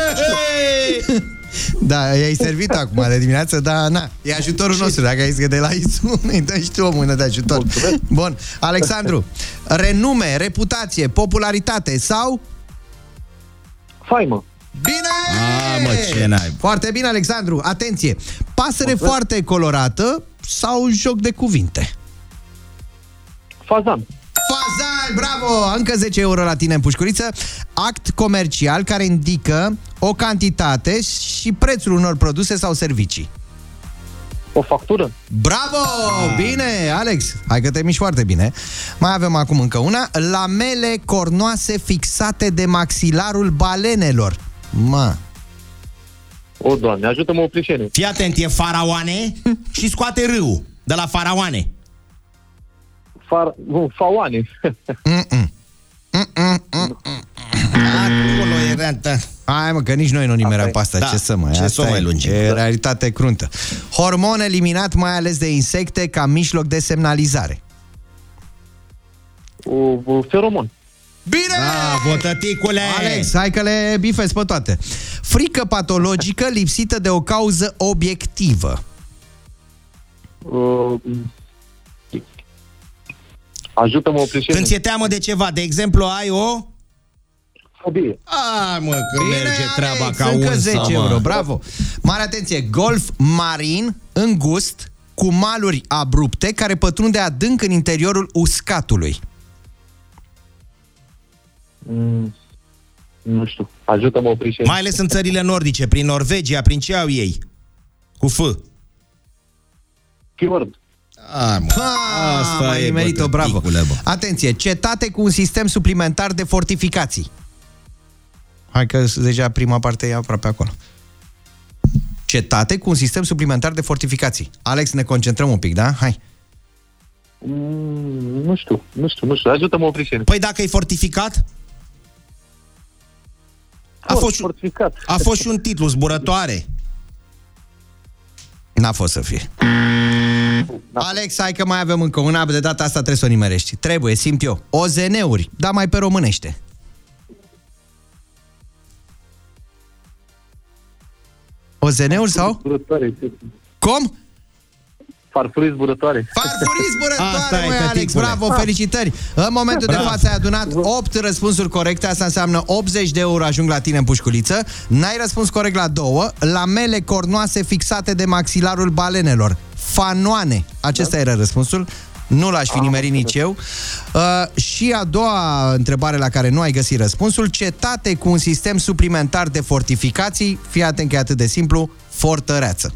Da, i-ai servit acum de dimineață, dar na, e ajutorul nostru. Dacă ai zis de la ISU, ne dă și tu o mână de ajutor. Bun, Alexandru, renume, reputație, popularitate sau? Faimă. Bine! Foarte bine, Alexandru, atenție. Pasăre foarte colorată sau joc de cuvinte? Fazan. Fazan, bravo! Încă 10 euro la tine în pușcuriță. Act comercial care indică o cantitate și prețul unor produse sau servicii. O factură. Bravo! Bine, Alex! Hai că te miști foarte bine. Mai avem acum încă una. Lamele cornoase fixate de maxilarul balenelor. Ma. O, Doamne, ajută-mă Oprișan. Fii atent, e faraoane și scoate râul de la faraoane. Faoane. Acolo era, da. Hai mă, că nici noi nu nimeram pe asta, da. Ce să mai, ce asta mai lungi. E realitate cruntă. Hormon eliminat mai ales de insecte ca mijloc de semnalizare. Feromon. Bine! Bravo, tăticule! Alex, hai că le bifezi pe toate. Frică patologică lipsită de o cauză obiectivă. Ajută-mă Oprișan. Când ți-e teamă de ceva, de exemplu, ai o... Fobie. Ai, mă, că bine, merge treaba Alex, ca încă unsa, 10 euro, bravo! Mare atenție, golf marin, îngust, cu maluri abrupte, care pătrunde adânc în interiorul uscatului. Nu știu, ajută-mă Oprișan. Mai ales în țările nordice, prin Norvegia, prin ce au ei? Cu F. Fjord. Asta e, Meneito, bravo. Atenție, cetate cu un sistem suplimentar de fortificații. Hai că deja prima parte e aproape acolo. Cetate cu un sistem suplimentar de fortificații. Alex, ne concentrăm un pic, da? Hai. Nu știu. Ajută-mă Oprișan. Păi dacă e fortificat? A fost și un titlu, zburătoare. N-a fost să fie. Alex, hai că mai avem încă una. De data asta trebuie să o nimerești. Trebuie, simt eu. OZN-uri, dar mai pe românește. OZN-uri sau? Cum? farfurii zburătoare. Farfurii zburătoare, măi, Alex, bravo, felicitări! În momentul de față ai adunat 8 răspunsuri corecte, asta înseamnă 80 de euro ajung la tine în pușculiță. N-ai răspuns corect la 2, lamele cornoase fixate de maxilarul balenelor. Fanoane, acesta era răspunsul. Nu l-aș fi nimerit nici eu. Și a doua întrebare la care nu ai găsit răspunsul: cetate cu un sistem suplimentar de fortificații. Fii atent că e atât de simplu: fortăreață.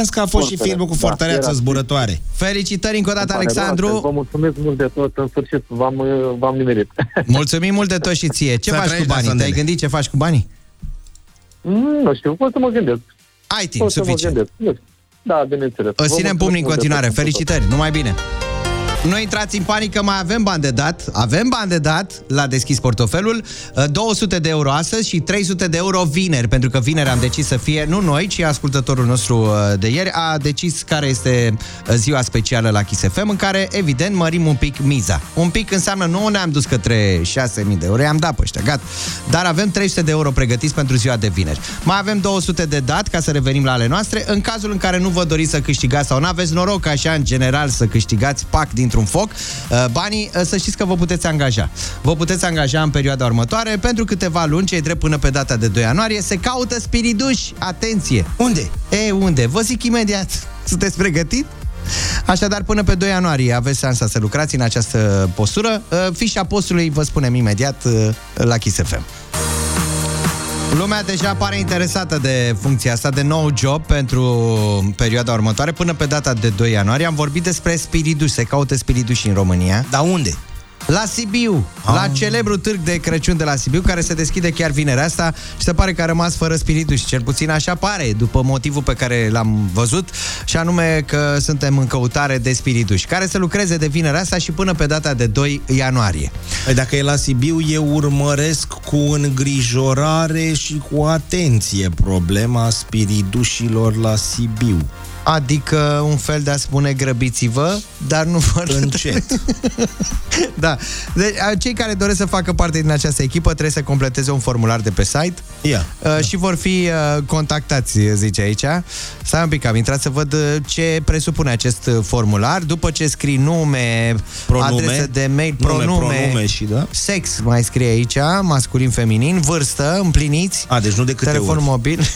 Azi că a fost și filmul cu fortăreață zburătoare. Felicitări încă o dată, Alexandru. Vă mulțumesc mult de tot, în sfârșit v-am nimerit. Mulțumim mult de tot și ție. Ce faci cu banii? Te-ai gândit ce faci cu banii? Nu știu, pot să mă gândesc. Ai timp suficient. Da, bineînțeles. Îți ținem pumnii în continuare. Felicitări, numai bine. Nu intrați în panică, mai avem bani de dat. Avem bani de dat la Deschis Portofelul. 200 de euro astăzi și 300 de euro vineri, pentru că vineri am decis să fie, nu noi, ci ascultătorul nostru de ieri a decis care este ziua specială la Kiss FM, în care, evident, mărim un pic miza. Un pic înseamnă, nu ne-am dus către 6.000 de euro, i-am dat pe ăștia, gata. Dar avem 300 de euro pregătiți pentru ziua de vineri. Mai avem 200 de dat, ca să revenim la ale noastre. În cazul în care nu vă doriți să câștigați sau n-aveți noroc, așa, în general, să câștigați pac din într-un foc, banii, să știți că vă puteți angaja. Vă puteți angaja în perioada următoare, pentru câteva luni, cei drept până pe data de 2 ianuarie, se caută spiriduși. Atenție! Unde? E, unde? Vă zic imediat. Sunteți pregătit? Așadar, până pe 2 ianuarie aveți șansa să lucrați în această postură. Fișa postului vă spunem imediat la Kiss FM. Lumea deja pare interesată de funcția asta, de nou job pentru perioada următoare, până pe data de 2 ianuarie. Am vorbit despre spiriduși, se caută spiriduși în România. Dar unde? La Sibiu, la celebrul târg de Crăciun de la Sibiu, care se deschide chiar vinerea asta și se pare că a rămas fără spiriduși. Cel puțin așa pare, după motivul pe care l-am văzut, și anume că suntem în căutare de spiriduși, care să lucreze de vinerea asta și până pe data de 2 ianuarie. Dacă e la Sibiu, eu urmăresc cu îngrijorare și cu atenție problema spiridușilor la Sibiu. Adică un fel de a spune grăbiți-vă, dar nu foarte încet. Da. Deci, cei care doresc să facă parte din această echipă trebuie să completeze un formular de pe site. Și vor fi contactați, zice aici. Stai un pic, am intrat să văd ce presupune acest formular. După ce scrii nume, adresă de mail, pronume și sex, mai scrie aici, masculin, feminin, vârstă, împliniți, deci nu de câte telefon ori. Mobil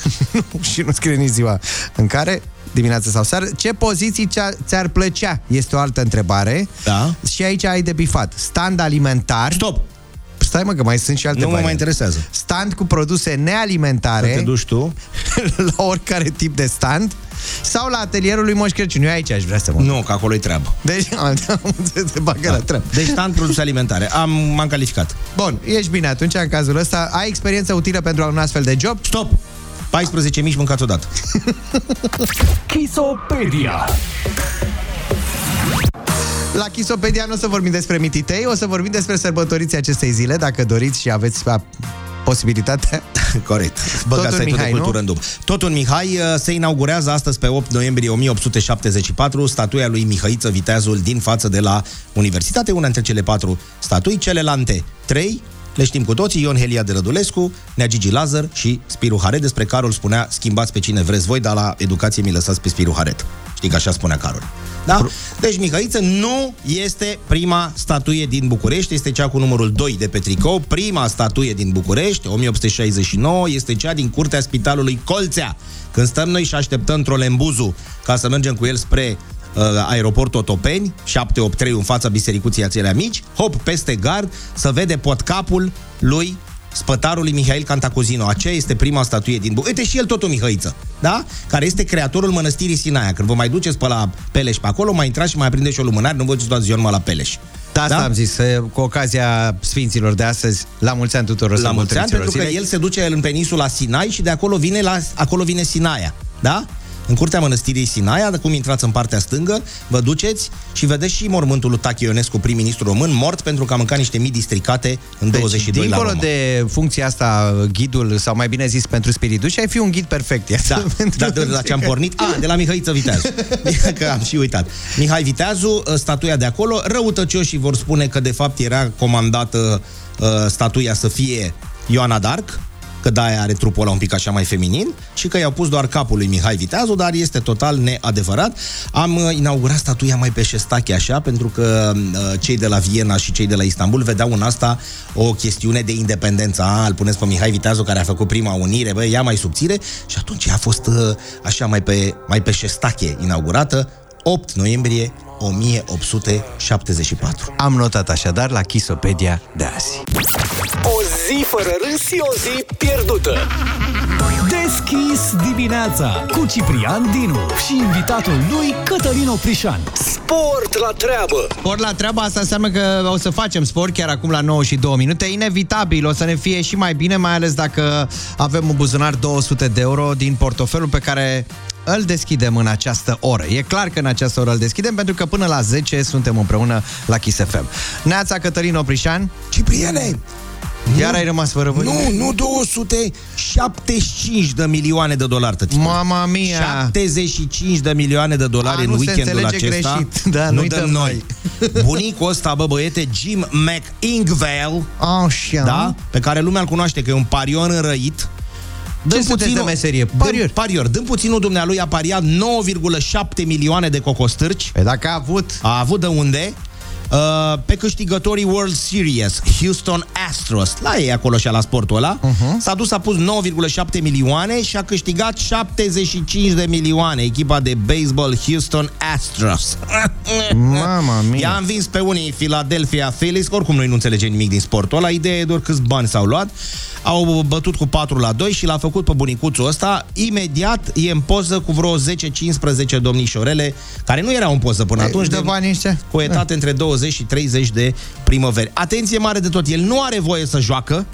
și nu scrie nici ziua în care, dimineața sau seară. Ce poziții ți-ar plăcea? Este o altă întrebare. Da. Și aici ai de bifat. Stand alimentar. Stop! Stai, mă, că mai sunt și alte variante. Nu mă interesează. Stand cu produse nealimentare. Să te duci tu. La oricare tip de stand. Sau la atelierul lui Moș Crăciun. Eu aici aș vrea să mă... Nu, că acolo-i treabă. Deci, se bagă la treabă. Deci, stand produse alimentare. M-am calificat. Bun, ești bine atunci în cazul ăsta. Ai experiență utilă pentru un astfel de job? Stop! 14 mici mâncați odată. Kisopedia. La Kisopedia nu o să vorbim despre mititei, o să vorbim despre sărbătoriții acestei zile, dacă doriți și aveți posibilitatea. Corect. Băgați site-ul de cultură în dub. Tot un Mihai. Se inaugurează astăzi, pe 8 noiembrie 1874, statuia lui Mihăiță Viteazul din față de la Universitate, una dintre cele 4 statui, celelalte 3. Le știm cu toții, Ion Helia de Rădulescu, Nea Gigi Lazar și Spiru Haret, despre Carol spunea: schimbați pe cine vreți voi, dar la educație mi lăsați pe Spiru Haret. Știi că așa spunea Carol. Da? Deci Mihăiță nu este prima statuie din București, este cea cu numărul 2 de pe tricou. Prima statuie din București, 1869, este cea din curtea Spitalului Colțea. Când stăm noi și așteptăm trolembuzul ca să mergem cu el spre aeroportul Otopeni, 783, în fața bisericuții acelea mici, hop, peste gard, să vede potcapul lui spătarului Mihail Cantacuzino. Aceea este prima statuie din București. Uite și el tot o Mihăiță, da? Care este creatorul Mănăstirii Sinaia. Când vă mai duceți pe la Peleș pe acolo, mai intrați și mai aprindeți și o lumânare, nu vă duceți toată ziua numai la Peleș. Da, asta am zis, cu ocazia Sfinților de astăzi, la mulți ani tuturor. La mulți ani, pentru că el se duce în peninsula Sinai și de acolo vine, acolo vine Sinaia, da? În curtea Mănăstirii Sinaia, cum intrați în partea stângă, vă duceți și vedeți și mormântul lui Tache Ionescu, prim-ministru român, mort pentru că a mâncat niște mii districate în 22 la Roma. Dincolo de funcția asta, ghidul, sau mai bine zis, pentru spiriduși, ai fi un ghid perfect. Da, dar de la ce am pornit? De la Mihăiță Viteazu. Că am și uitat. Mihai Viteazu, statuia de acolo. Răutăcioșii vor spune că de fapt era comandată statuia să fie Ioana d'Arc, că de-aia are trupul ăla un pic așa mai feminin și că i-au pus doar capul lui Mihai Viteazul, dar este total neadevărat. Am inaugurat statuia mai pe șestache așa, pentru că cei de la Viena și cei de la Istanbul vedeau în asta o chestiune de independență. A, îl puneți pe Mihai Viteazul, care a făcut prima unire, bă, ea mai subțire, și atunci a fost așa mai pe șestache inaugurată, 8 noiembrie 1874. Am notat așadar la Chisopedia de azi. O zi fără râs și o zi pierdută. Deschis dimineața cu Ciprian Dinu și invitatul lui Cătălin Oprișan. Sport la treabă. Sport la treabă, asta înseamnă că o să facem sport chiar acum la 9 și 2 minute. Inevitabil, o să ne fie și mai bine, mai ales dacă avem în buzunar 200 de euro din portofelul pe care îl deschidem în această oră. E clar că în această oră îl deschidem, pentru că până la 10 suntem împreună la Kiss FM. Neața, Cătălin Oprișan. Cipriane! Iar ai rămas fără bani? Nu, 275 de milioane de dolari, tăticule. Mama mia! 75 de milioane de dolari în weekendul acesta. Da, nu dăm noi. Bunicul ăsta, bă, băiete, Jim McIngvale, da? Pe care lumea îl cunoaște, că e un parion înrăit. Dăm puțin de meserie. Parior. Dăm puținul dumnealui a pariat 9,7 milioane de cocostârci. Păi dacă a avut. A avut de unde? Pe câștigătorii World Series, Houston Astros. La ei acolo și la sportul ăla. S-a dus, a pus 9,7 milioane și a câștigat 75 de milioane echipa de baseball Houston Astros. Mama mia. I-a învins pe unii Philadelphia Phillies, că oricum noi nu înțelegem nimic din sportul ăla. Ideea e doar câți bani s-au luat. Au bătut cu 4-2 și l-a făcut pe bunicuțul ăsta. Imediat e în poză cu vreo 10-15 domnișorele, care nu erau în poză până atunci, de bani cu etate între 20 și 30 de primăveri. Atenție mare de tot, el nu are voie să joacă,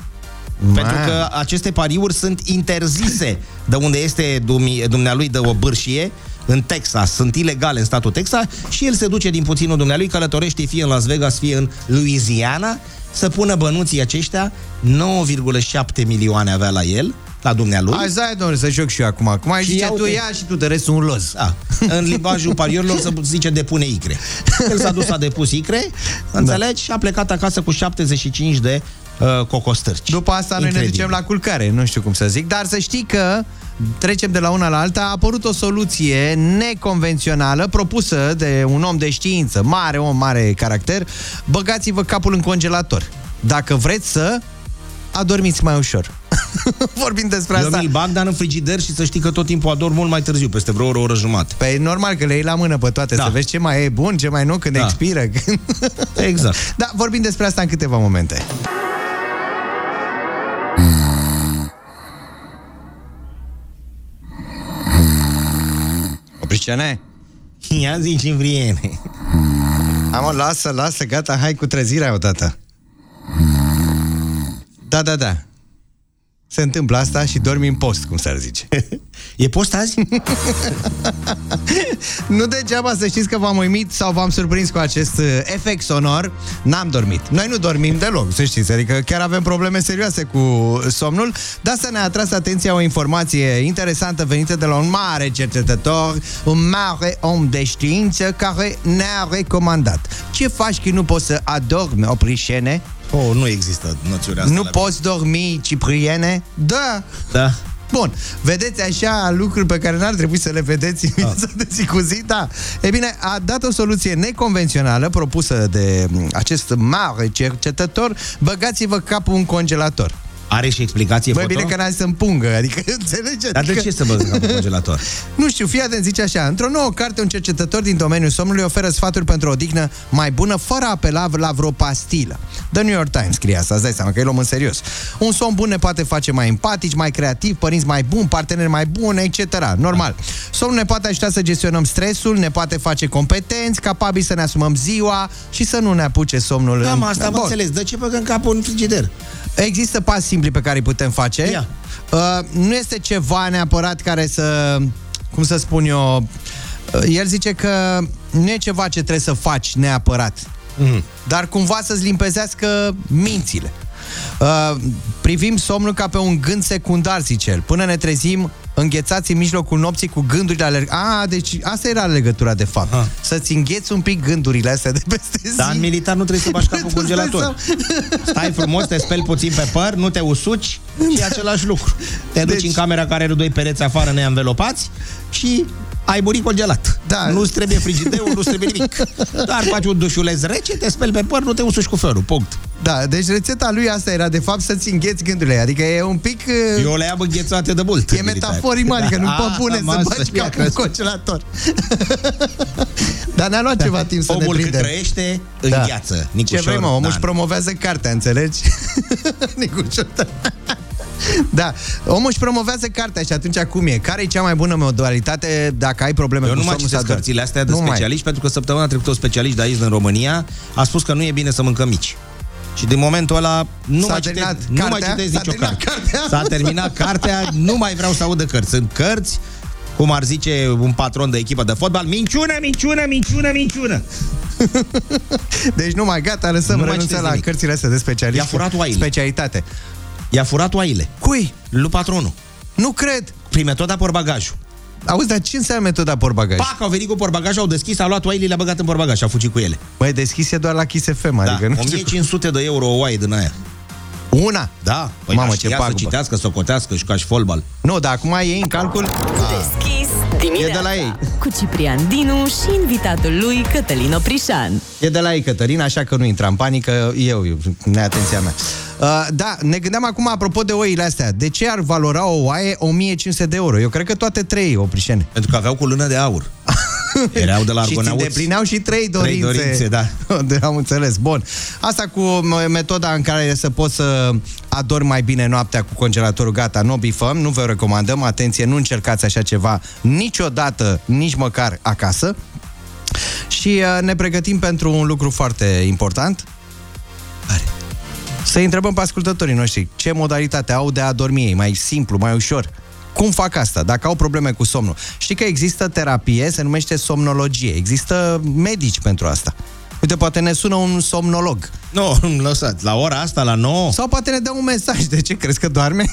pentru că aceste pariuri sunt interzise de unde este dumnealui de o bârșie, în Texas, sunt ilegale în statul Texas, și el se duce din puținul dumnealui, călătorește fie în Las Vegas, fie în Louisiana, să pună bănuții aceștia. 9,7 milioane avea la el, la dumnealui. Hai, zai, domnule, să joc și eu acum. Acum ai zice, tu ia și tu de restul un los. Da. În limbajul pariorilor se zice depune icre. El s-a dus, a depus icre, înțelegi? Da. Și a plecat acasă cu 75 de cocostârci. După asta Incredibil. Noi ne ducem la culcare, nu știu cum să zic, dar să știi că trecem de la una la alta, a apărut o soluție neconvențională propusă de un om de știință, mare om, mare caracter. Băgați-vă capul în congelator, dacă vreți să adormiți mai ușor. Vorbim despre asta. Eu mi-l bag, dar în frigider, și să știi că tot timpul ador mult mai târziu, peste vreo oră jumătate. Păi normal că le iei la mână pe toate, da, să vezi ce mai e bun, ce mai nu, când expiră. Exact. Da, vorbim despre asta în câteva momente. Oprișane? Ia zi, Cimbriene. Amă, lasă, gata, hai cu trezirea odată. Da. Se întâmplă asta și dormi în post, cum s-ar zice. E post azi? Nu degeaba, să știți că v-am uimit sau v-am surprins cu acest efect sonor. N-am dormit. Noi nu dormim deloc, să știți. Adică chiar avem probleme serioase cu somnul. De asta ne-a atras atenția o informație interesantă venită de la un mare cercetător, un mare om de știință, care ne-a recomandat. Ce faci când nu poți să adormi, Oprișene? Oh, nu există noțiunea asta. Nu poți dormi, Cipriene? Da. Bun, vedeți așa lucruri pe care n-ar trebui să le vedeți în viața de zi cu zi, da. E bine, a dat o soluție neconvențională propusă de acest mare cercetător. Băgați-vă capul în congelator. Are și explicație foto? Băi, bine că n-ai să împungă, adică înțelegeți? Dar de ce să băgă capul în congelator? Nu știu, fii atent, zice așa. Într-o nouă carte, un cercetător din domeniul somnului oferă sfaturi pentru o odihnă mai bună, fără a apela la vreo pastilă. The New York Times scrie asta, îți dai seama că îi luăm în serios. Un somn bun ne poate face mai empatici, mai creativi, părinți mai buni, parteneri mai buni, etc. Normal. Somnul ne poate ajuta să gestionăm stresul, ne poate face competenți, capabili să ne asumăm ziua și să nu ne apuce somnul. Da, asta am înțeles. De ce băgăm capul în frigider? Există pași simpli pe care îi putem face. Nu este ceva neapărat care să, cum să spun eu, el zice că nu e ceva ce trebuie să faci neapărat, dar cumva să-ți limpezească mințile. Privim somnul ca pe un gând secundar, zice el. Până ne trezim înghețați în mijlocul nopții cu gândurile deci asta era legătura de fapt. Aha. Să-ți îngheți un pic gândurile astea de peste zi. Dar în militar nu trebuie să bași capul congelator. Stai frumos, te speli puțin pe păr, nu te usuci și același lucru. Te duci în camera care are doi pereți afară neînvelopați și ai murit congelat. Da. Nu-ți trebuie frigideul, nu-ți trebuie nimic. Dar faci un dușuleț rece, te speli pe păr, nu te usuci cu fărul, punct. Da, deci rețeta lui asta era de fapt să-ți îngheți gândurile. Adică e un pic... Eu le am înghețate de mult. E metaforic, adică nu pot pune să bagi capul în congelator. Dar ne-a luat ceva timp să ne prindem. Omul cât trăiește, îngheață. Ce vrei, mă, omul își promovează cartea, înțelegi? Nicușor, da. Da, omul își promovează cartea și atunci cum e? Care e cea mai bună modalitate dacă ai probleme cu somnul? Eu nu mai citesc cărțile astea de specialiști, pentru că săptămâna trecută o specialist de aici, în România, a spus că nu e bine să mâncăm mici. Și din momentul ăla nu mai citesc nicio carte. S-a terminat cartea, nu mai vreau să audă cărți. Sunt cărți, cum ar zice un patron de echipă de fotbal, minciună. Deci nu mai gata, lăsăm renunța la cărțile astea de specialiști. I-a furat oaile. Specialitate. I-a furat oaile. Cui? Lui patronul. Nu cred. Prin metoda porbagajul. Auzi, dar ce înseamnă metoda porbagaj? Pac, au venit cu porbagajul, au deschis, au luat oaile, le-a băgat în porbagaj și a fugit cu ele. Băi, deschis e doar la Kiss FM, adică nu 1500 de euro o oaie din aia. Una? Da. Păi mamă, ce pagubă. Să citească, să cotească și ca și fotbal. Nu, dar acum e în calcul... Deschis dimineața. E de la ei. Cu Ciprian Dinu și invitatul lui Cătălin Oprișan. E de la ei, Cătălin, așa că nu intra în panică, eu neatenția mea. Da, ne gândeam acum, apropo de oile astea, de ce ar valora o oaie 1500 de euro? Eu cred că toate trei oprișene. Pentru că aveau cu lână de aur. Erau de la Argonauți. Și îndeplineau și trei dorințe, da. Am înțeles, bun. Asta cu metoda în care să poți să adormi mai bine noaptea cu congelatorul gata, nu bifăm, nu vă recomandăm, atenție, nu încercați așa ceva niciodată, nici măcar acasă. Și ne pregătim pentru un lucru foarte important. Să întrebăm pe ascultătorii noștri ce modalitate au de a dormi ei, mai simplu, mai ușor. Cum fac asta, dacă au probleme cu somnul? Știi că există terapie, se numește somnologie. Există medici pentru asta. Uite, poate ne sună un somnolog. Nu, îmi lăsați, la ora asta, la 9. Sau poate ne dă un mesaj, de ce crezi că doarme?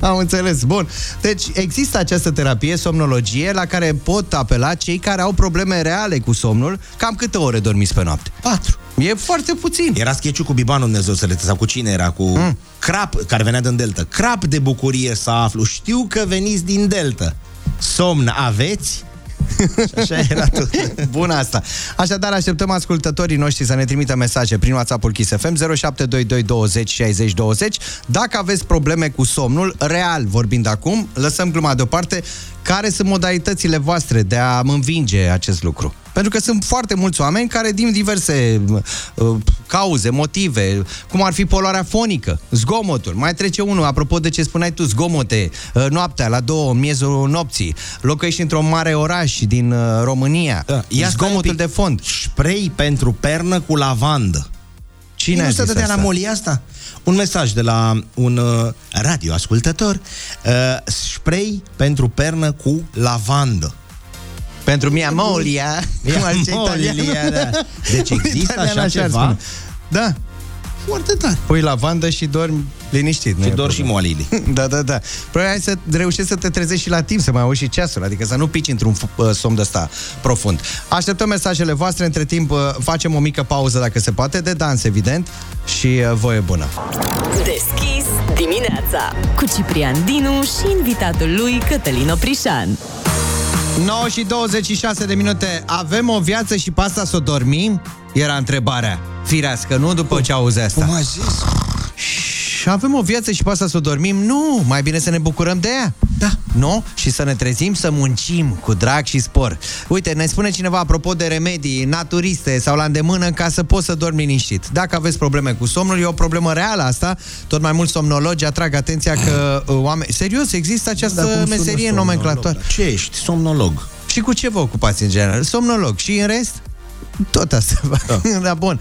Am înțeles, bun. Deci există această terapie, somnologie, la care pot apela cei care au probleme reale cu somnul. Cam câte ore dormiți pe noapte? 4. E foarte puțin. Era sketch-ul cu Bibanul Nezosălete, sau cu cine era? Cu Crap, care venea din Delta. Crap de bucurie să aflu, știu că veniți din Delta. Somn aveți? Așa era tot. Bun asta. Așadar, așteptăm ascultătorii noștri să ne trimită mesaje prin WhatsApp-ul Kiss FM 0722 20 60 20. Dacă aveți probleme cu somnul, real vorbind acum, lăsăm gluma deoparte, care sunt modalitățile voastre de a învinge acest lucru? Pentru că sunt foarte mulți oameni care din diverse cauze, motive, cum ar fi poluarea fonică, zgomotul, mai trece unul, apropo de ce spuneai tu, zgomote, noaptea, la 2, miezul nopții, locuiești într-un mare oraș din România, da, zgomotul de fond. Spray pentru pernă cu lavandă. Cine nu se dădea la molia asta? Un mesaj de la un radioascultător, spray pentru pernă cu lavandă. Pentru mia molia, da. Deci există așa ceva? Da. Foarte tare. Pui lavandă și dormi liniștit. Și dormi și molili. Da. Probabil să reușești să te trezești și la timp, să mai auzi și ceasul, adică să nu pici într-un somn de ăsta profund. Așteptăm mesajele voastre, între timp facem o mică pauză, dacă se poate, de dans, evident, și voie bună. Deschis dimineața cu Ciprian Dinu și invitatul lui Cătălin Oprișan. 9 și 26 de minute. Avem o viață și pe asta să o dormim? Era întrebarea. Firească, nu? După ce auzi asta. Cum a zis? Și avem o viață și pe asta să o dormim? Nu! Mai bine să ne bucurăm de ea. Da. Nu? Și să ne trezim să muncim cu drag și spor. Uite, ne spune cineva apropo de remedii naturiste sau la îndemână ca să poți să dormi liniștit. Dacă aveți probleme cu somnul, e o problemă reală asta. Tot mai mulți somnologi atrag atenția că oameni... Serios, există această meserie nomenclatoră. Ce ești? Somnolog. Și cu ce vă ocupați în general? Somnolog. Și în rest? Tot asta fac. Da. Da, bun.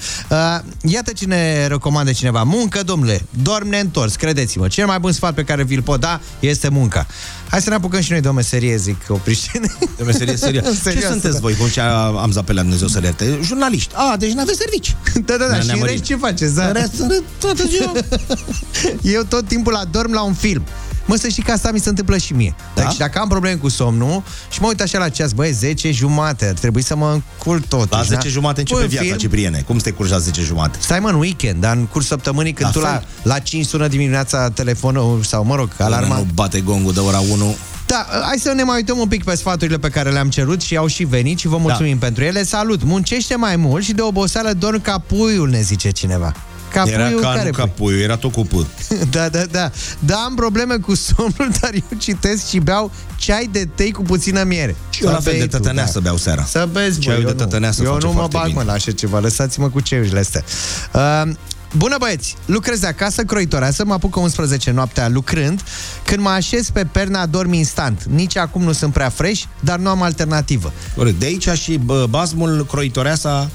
Iată cine recomandă cineva. Muncă, domnule, dorm neîntors, credeți-mă. Cel mai bun sfat pe care vi-l pot da este munca. Hai să ne apucăm și noi de o meserie, zic Oprișan. De o meserie serioasă. Ce sunteți voi? Cum ce am zis pe la Dumnezeu să le ierte? Jurnaliști. Ah, deci n-aveți servici. Da, da, da. Și în rest ce faceți? În rest, toată ziua. Eu tot timpul adorm la un film. Mă, să știi că asta mi se întâmplă și mie. Da? Deci dacă am probleme cu somnul și mă uit așa la ceas, băi, 10:30, trebuie să mă încurc tot. La 10:30 începe viața, film... Cipriene. Cum te curci la 10:30? Stai, mă, în weekend, dar în cursul săptămânii, când da, tu la 5 sună dimineața telefonul sau, mă rog, alarma. Nu bate gongul de ora 1. Da, hai să ne mai uităm un pic pe sfaturile pe care le-am cerut și au și venit și vă mulțumim pentru ele. Salut! Muncește mai mult și de oboseală dorm ca puiul, ne zice cineva. Capuiul, era ca nu capuiul, era tot cu P. Da, da, da. Da, am probleme cu somnul, dar eu citesc și beau ceai de tei cu puțină miere. Eu la fel de tătănea să beau seara. Să bezi, ceaiul de tătănea să face foarte bine. Eu nu mă bag, mă, la așa ceva. Lăsați-mă cu ceiurile astea. Bună, băieți! Lucrez acasă, croitoreasă, mă apucă 11 noaptea lucrând. Când mă așez pe perna, adorm instant. Nici acum nu sunt prea fresh, dar nu am alternativă. De aici și bazmul croitoreasa...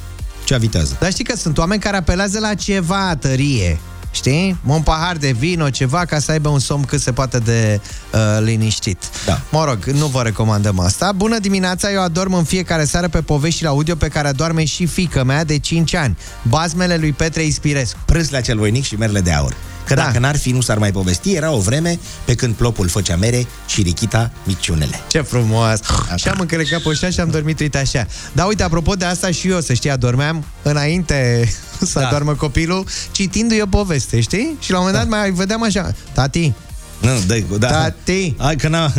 Ce avitează. Dar știi că sunt oameni care apelează la ceva tărie, știi? Un pahar de vin, o ceva, ca să aibă un somn cât se poate de liniștit. Da. Mă rog, nu vă recomandăm asta. Bună dimineața, eu adorm în fiecare seară pe poveștile audio pe care adorme și fiica mea de 5 ani. Bazmele lui Petre Ispirescu. Prâslea cel voinic și merele de aur. Că dacă n-ar fi, nu s-ar mai povesti. Era o vreme pe când plopul făcea mere și Richita miciunele. Ce frumos! Și am încălecat poșa și am dormit, uite așa. Dar uite, apropo de asta și eu, să știi, adormeam înainte să adormă copilul, citindu-i o poveste, știi? Și la un moment dat mai vedeam așa, tati... Nu, da. Tati. Hai că n-a.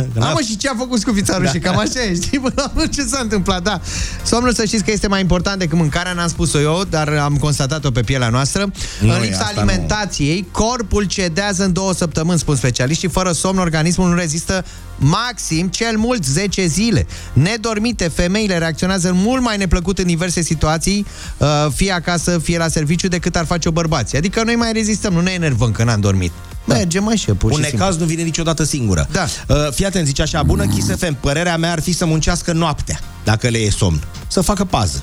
Și ce a făcut scufița roșie? Cam așa e, știi? Până la urmă, ce s-a întâmplat, da. Somnul, să știți că este mai important decât mâncarea, n-am spus-o eu, dar am constatat-o pe pielea noastră. În lipsa alimentației, corpul cedează în 2 săptămâni, spun specialiștii. Fără somn, organismul nu rezistă maxim, cel mult 10 zile. Nedormite, femeile reacționează mult mai neplăcut în diverse situații, fie acasă, fie la serviciu, decât ar face o bărbație. Adică noi mai rezistăm, nu ne enervăm că n-am dormit. Mergem așa, pur și simplu. Un necaz nu vine niciodată singură. Da. Fii atent, zice așa, bună Kiss FM, părerea mea ar fi să muncească noaptea, dacă le e somn. Să facă pază.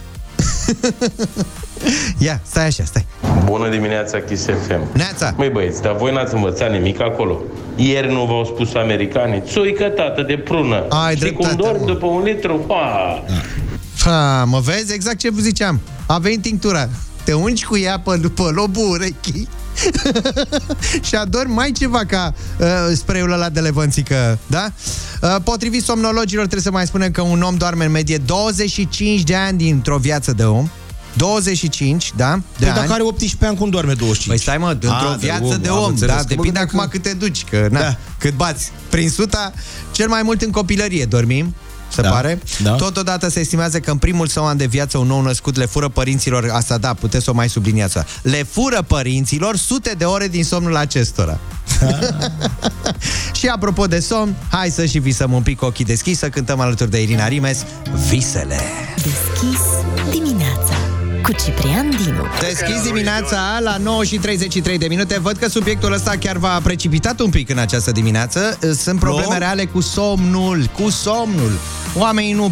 Ia, stai așa, stai. Bună dimineața, Kiss FM. Neața. Măi băieți, dar voi n-ați învățat nimic acolo. Ieri nu v-au spus americanii, țuică tată de prună. Ai, știi cum dorm după un litru? Mă vezi? Exact ce ziceam. A venit tinctura. Te ungi cu ea pe lobul urechii și adormi mai ceva ca spray-ul ăla de levănțică, da? Potrivit somnologilor, trebuie să mai spunem că un om doarme în medie 25 de ani dintr-o viață de om. 25, da? Păi dacă are 18 ani, cum doarme 25? Păi stai, mă, într-o viață de om, da? Depinde acum cât te duci, că cât bați prin suta, cel mai mult în copilărie dormim. Se pare. Da. Totodată se estimează că în primul său an de viață un nou născut le fură părinților, asta da, puteți să o mai subliniați, le fură părinților sute de ore din somnul acestora. Și apropo de somn, hai să și visăm un pic, ochii deschis, să cântăm alături de Irina Rimes Visele. Deschis dimineața cu Ciprian Dinu. Deschis dimineața la 9:33. Văd că subiectul ăsta chiar v-a precipitat un pic în această dimineață. Sunt probleme reale cu somnul. Cu somnul. Oamenii nu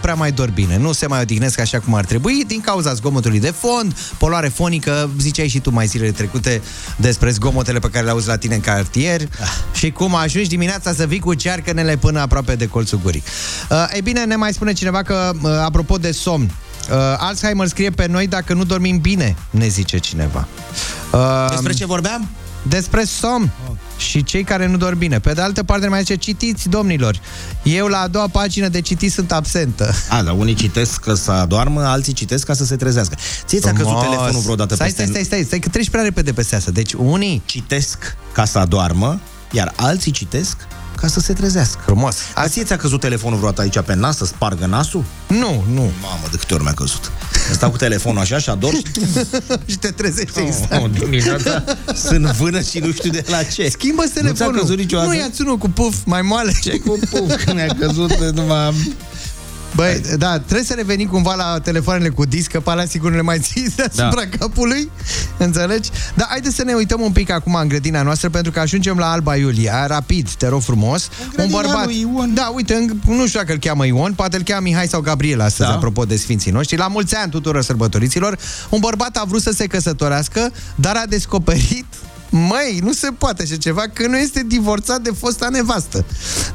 prea mai dorm bine. Nu se mai odihnesc așa cum ar trebui din cauza zgomotului de fond, poluare fonică. Ziceai și tu mai zilele trecute despre zgomotele pe care le auzi la tine în cartier. Și cum ajungi dimineața să vii cu cearcănele până aproape de colțul gurii. Ei bine, ne mai spune cineva că apropo de somn, Alzheimer scrie pe noi dacă nu dormim bine, ne zice cineva. Despre ce vorbeam? Despre somn și cei care nu dorm bine. Pe de altă parte mai zice, citiți, domnilor. Eu la a doua pagină de citit sunt absentă. Dar unii citesc că să adoarmă, alții citesc ca să se trezească. Ți-a căzut telefonul vreodată peste... Stai, că treci prea repede peste asta. Deci unii citesc ca să adoarmă, iar alții citesc ca să se trezească. Frumos. Azi ți-a căzut telefonul vreodată aici pe nas, să spargă nasul? Nu. Mamă, de câte ori mi-a căzut. Stau cu telefonul așa și adorm și te trezești exact. Dimineața sunt vână și nu știu de la ce. Schimbă-ți telefonul. Nu ți-a căzut niciodată? Nu, ia-ți unul cu puf mai moale. Ce cu puf? Când mi-a căzut, numai... Băi, da, trebuie să revenim cumva la telefoanele cu disc, că palea sigur le mai ții deasupra capului, înțelegi? Dar haideți să ne uităm un pic acum în grădina noastră, pentru că ajungem la Alba Iulia, rapid, te rog frumos. Un bărbat, da, uite, nu știu dacă îl cheamă Ion, poate îl cheamă Mihai sau Gabriel astăzi, apropo de sfinții noștri. La mulți ani tuturor sărbătoriților, un bărbat a vrut să se căsătorească, dar a descoperit, măi, nu se poate așa ceva, că nu este divorțat de fosta nevastă.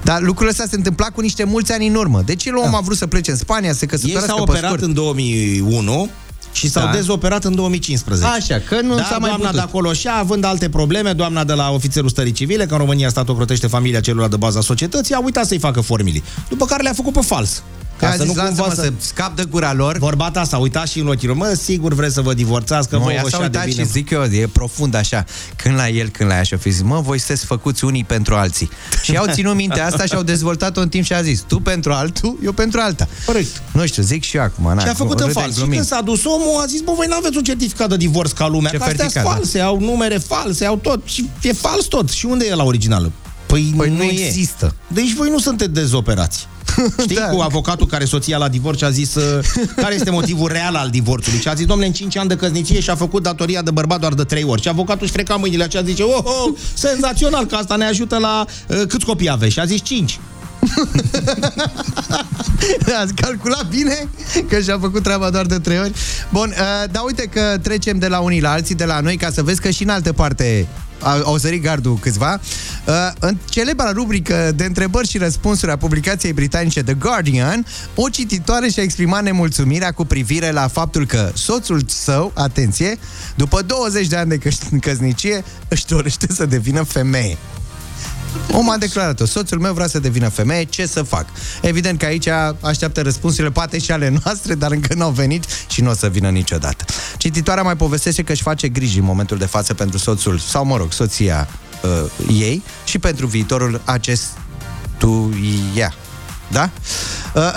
Dar lucrul ăsta se întâmpla cu niște mulți ani în urmă. Deci el om a vrut să plece în Spania, să se căsătorească pe scurt. Ei s-au operat în 2001 și s-au dezoperat în 2015. Așa, că nu s-a mai doamna putut. De acolo și având alte probleme, doamna de la ofițerul stării civile, că în România statul crotește familia celor de baza societății, a uitat să-i facă formile. După care le-a făcut pe fals. Ca să nu cumva să scap de gura lor. Vorba ta s-a uitat și în ochii lor. Mă, sigur vreți să vă divorțați, că voi așa de bine. Și zic eu, e profund așa. Când la el, când la ea și-o fi zis, mă, voi sunteți făcuți unii pentru alții. Și au ținut mintea asta și au dezvoltat-o în timp și a zis, tu pentru altul, eu pentru alta. Corect. Nu știu, zic și eu acum. Și a făcut în fals. Și când s-a dus omul, a zis, bă, voi n-aveți un certificat de divorț ca lumea. Că astea sunt false, au numere false, au tot. Și e fals tot. Și unde e la originală? Păi nu există. Deci voi nu sunteți dezoperați. Știi, cu avocatul care soția la divorț a zis care este motivul real al divorțului. Și a zis, domnule, în 5 ani de căsnicie și-a făcut datoria de bărbat doar de 3 ori. Și avocatul își freca mâinile aceea, zice, oh, senzațional, că asta ne ajută la... Câți copii aveți? Și a zis 5. Ați calculat bine că și-a făcut treaba doar de 3 ori. Bun, dar uite că trecem de la unii la alții, de la noi, ca să vezi că și în altă parte... au sărit gardul câțiva. În celebra rubrică de întrebări și răspunsuri a publicației britanice The Guardian, o cititoare și-a exprimat nemulțumirea cu privire la faptul că soțul său, atenție, după 20 de ani de căsnicie, își dorește să devină femeie. Omul a declarat-o, soțul meu vrea să devină femeie, ce să fac? Evident că aici așteaptă răspunsurile, poate și ale noastre, dar încă n-au venit și nu o să vină niciodată. Cititoarea mai povestește că își face griji în momentul de față pentru soțul, sau mă rog, soția ei și pentru viitorul acestuia. Da?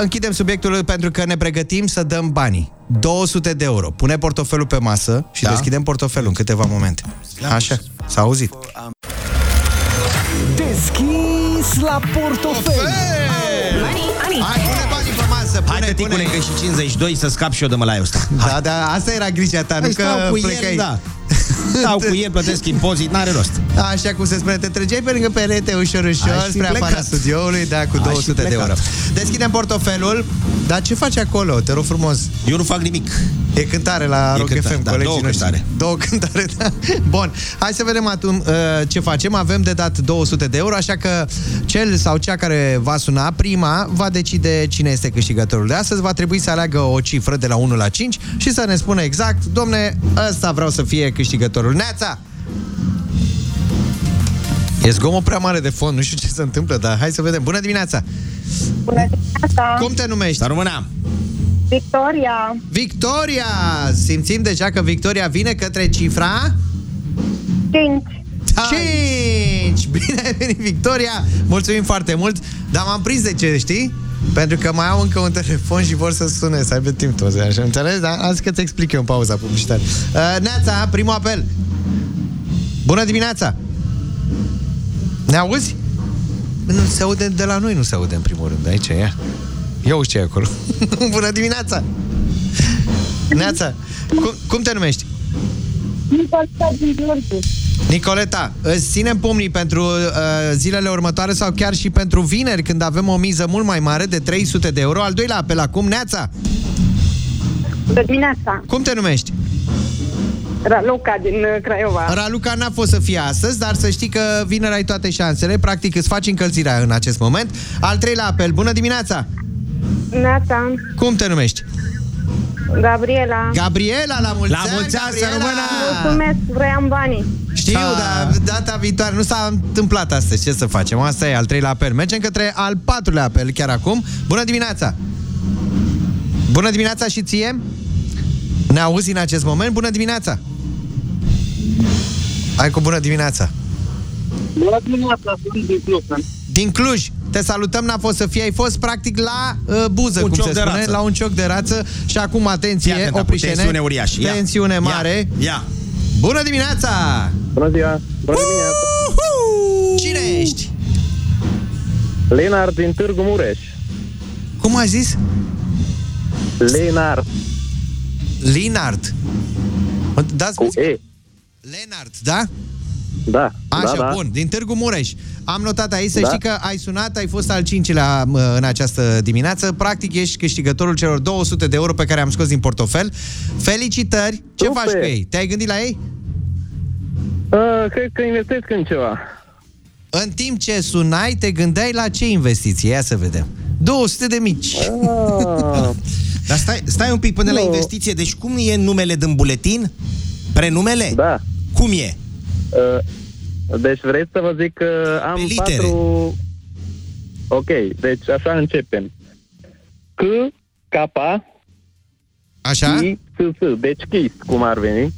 Închidem subiectul pentru că ne pregătim să dăm banii. 200 de euro. Pune portofelul pe masă și deschidem portofelul în câteva momente. Așa, s-a auzit. Deschis la portofel. Hai, pune banii pe masă. Hai, tăticule, că și 52 să scap și eu de mălaia ăsta. Da, da, asta era grija ta, nu că plecai. Stau cu el, plătesc impozit, n-are rost. Așa cum se spune, te trăgeai pe lângă perete ușor, ușor, spre afara studioului, da, cu 200 de euro. Deschidem portofelul. Dar ce faci acolo? Te rog frumos. Eu nu fac nimic. E cântare la Rock FM, colegii noștri. Două cântare, da. Bun, hai să vedem atunci ce facem. Avem de dat 200 de euro, așa că cel sau cea care va suna prima va decide cine este câștigătorul de astăzi. Va trebui să aleagă o cifră de la 1 la 5 și să ne spună exact, domne, ăsta vreau să fie câștigătorul. Neața! E zgomot prea mare de fond, nu știu ce se întâmplă, dar hai să vedem. Bună dimineața! Bună dimineața! Cum te numești? Dar română! Victoria! Victoria! Simțim deja că Victoria vine către cifra... 5. 5! Bine ai venit, Victoria! Mulțumim foarte mult! Dar m-am prins de ce, știi? Pentru că mai au încă un telefon și vor să sune, să aibă timp toți, așa, înțelegi? Dar azi că-ți explic eu în pauza publicitară. Neața, primul apel. Bună dimineața! Ne auzi? Nu se aude de la noi, nu se aude în primul rând. Aici e ea. Ia uși ce e acolo. Bună dimineața! Neața, cum te numești? Nicoleta din Giurgiu. Nicoleta, îți ținem pumnii pentru zilele următoare sau chiar și pentru vineri, când avem o miză mult mai mare de 300 de euro. Al doilea apel acum, Neața! Bună dimineața! Cum te numești? Raluca din Craiova. Raluca n-a fost să fie astăzi, dar să știi că vineri ai toate șansele. Practic îți faci încălzirea în acest moment. Al treilea apel, bună dimineața! Neața! Cum te numești? Gabriela. Gabriela, la mulți ani! La mulți ani, să rămână! Mulțumesc, vroiam banii. Știu, dar data viitoare nu s-a întâmplat astăzi. Ce să facem? Asta e al treilea apel. Mergem către al patrulea apel chiar acum. Bună dimineața! Bună dimineața și ție! Ne auzi în acest moment? Bună dimineața! Hai cu bună dimineața! Bună dimineața, sunt din Cluj. Din Cluj! Te salutăm, n-a fost să fie, ai fost practic la buză, cum se spune, la un cioc de rață. Și acum, atenție, Oprișene, tensiune uriașă. Tensiune mare. Ia. Bună dimineața! Bună ziua! Bună dimineața! Cine ești? Lenar din Târgu Mureș. Cum ai zis? Leonard. Leonard. Dați cu E. Leonard, da? Da. Așa, da, bun, da. Din Târgu Mureș. Am notat aici, să știi că ai sunat, ai fost al 5-lea în această dimineață. Practic ești câștigătorul celor 200 de euro pe care am scos din portofel. Felicitări! Ce faci cu ei? Te-ai gândit la ei? Cred că investesc în ceva. În timp ce sunai, te gândeai la ce investiție? Ia să vedem. 200 de mici. Dar stai un pic până la investiție. Deci cum e numele din buletin? Prenumele? Da. Cum e? Deci vreți să vă zic că am litere. 4... Ok, deci așa începem. C, K, așa? I, S, S. Deci Kiss, cum ar veni.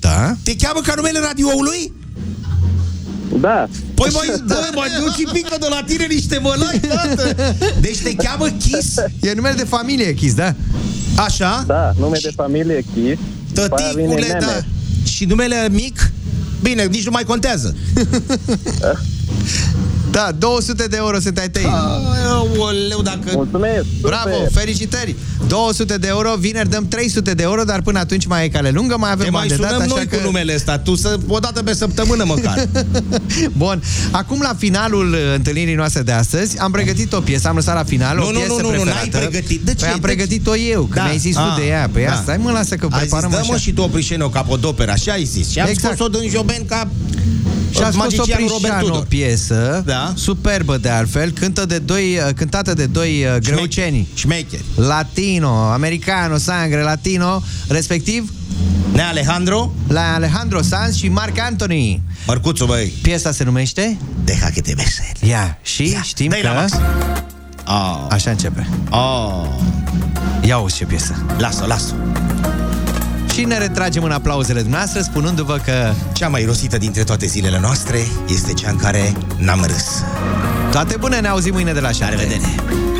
Da. Te cheamă ca numele radioului? Da. Păi mai duci și pică de la tine niște mălai, tată. Deci te cheamă Kiss? E numele de familie Kiss, da? Așa? Da, nume de familie Kiss. Tăticule, da. Și numele mic? Bine, nici nu mai contează. Da, 200 de euro sunt ai tăi. Aoleu, dacă... Mulțumesc! Bravo, felicitări! 200 de euro, vineri dăm 300 de euro, dar până atunci mai e cale lungă, mai avem bani de dat, așa că... Te mai sunăm noi cu numele ăsta, tu o dată pe săptămână măcar. Bun, acum la finalul întâlnirii noastre de astăzi, am pregătit o piesă, am lăsat la final o piesă preferată. Nu, n-ai pregătit, de ce? Păi am pregătit-o eu, că mi-ai zis tu de ea. Păi asta, mă, lasă că preparăm așa. Ai zis, dă-mă și tu Oprișan o capodoperă, așa ai zis. Și am scos-o din Joben ca... Și a scos Oprișan o piesă, da? Superbă de altfel, cântată de doi greuceni. Șmecheri. Latino, americano, sangre latino, respectiv Alejandro Sanz și Marc Anthony. Marcuțu, băi. Piesa se numește Deja que te besen. Ia, și știm că... Așa începe. Ia uite ce piesă. Las-o. Și ne retragem în aplauzele dumneavoastră, spunându-vă că cea mai rosită dintre toate zilele noastre este cea în care n-am râs. Toate bune, ne auzim mâine de la 7. La revedere!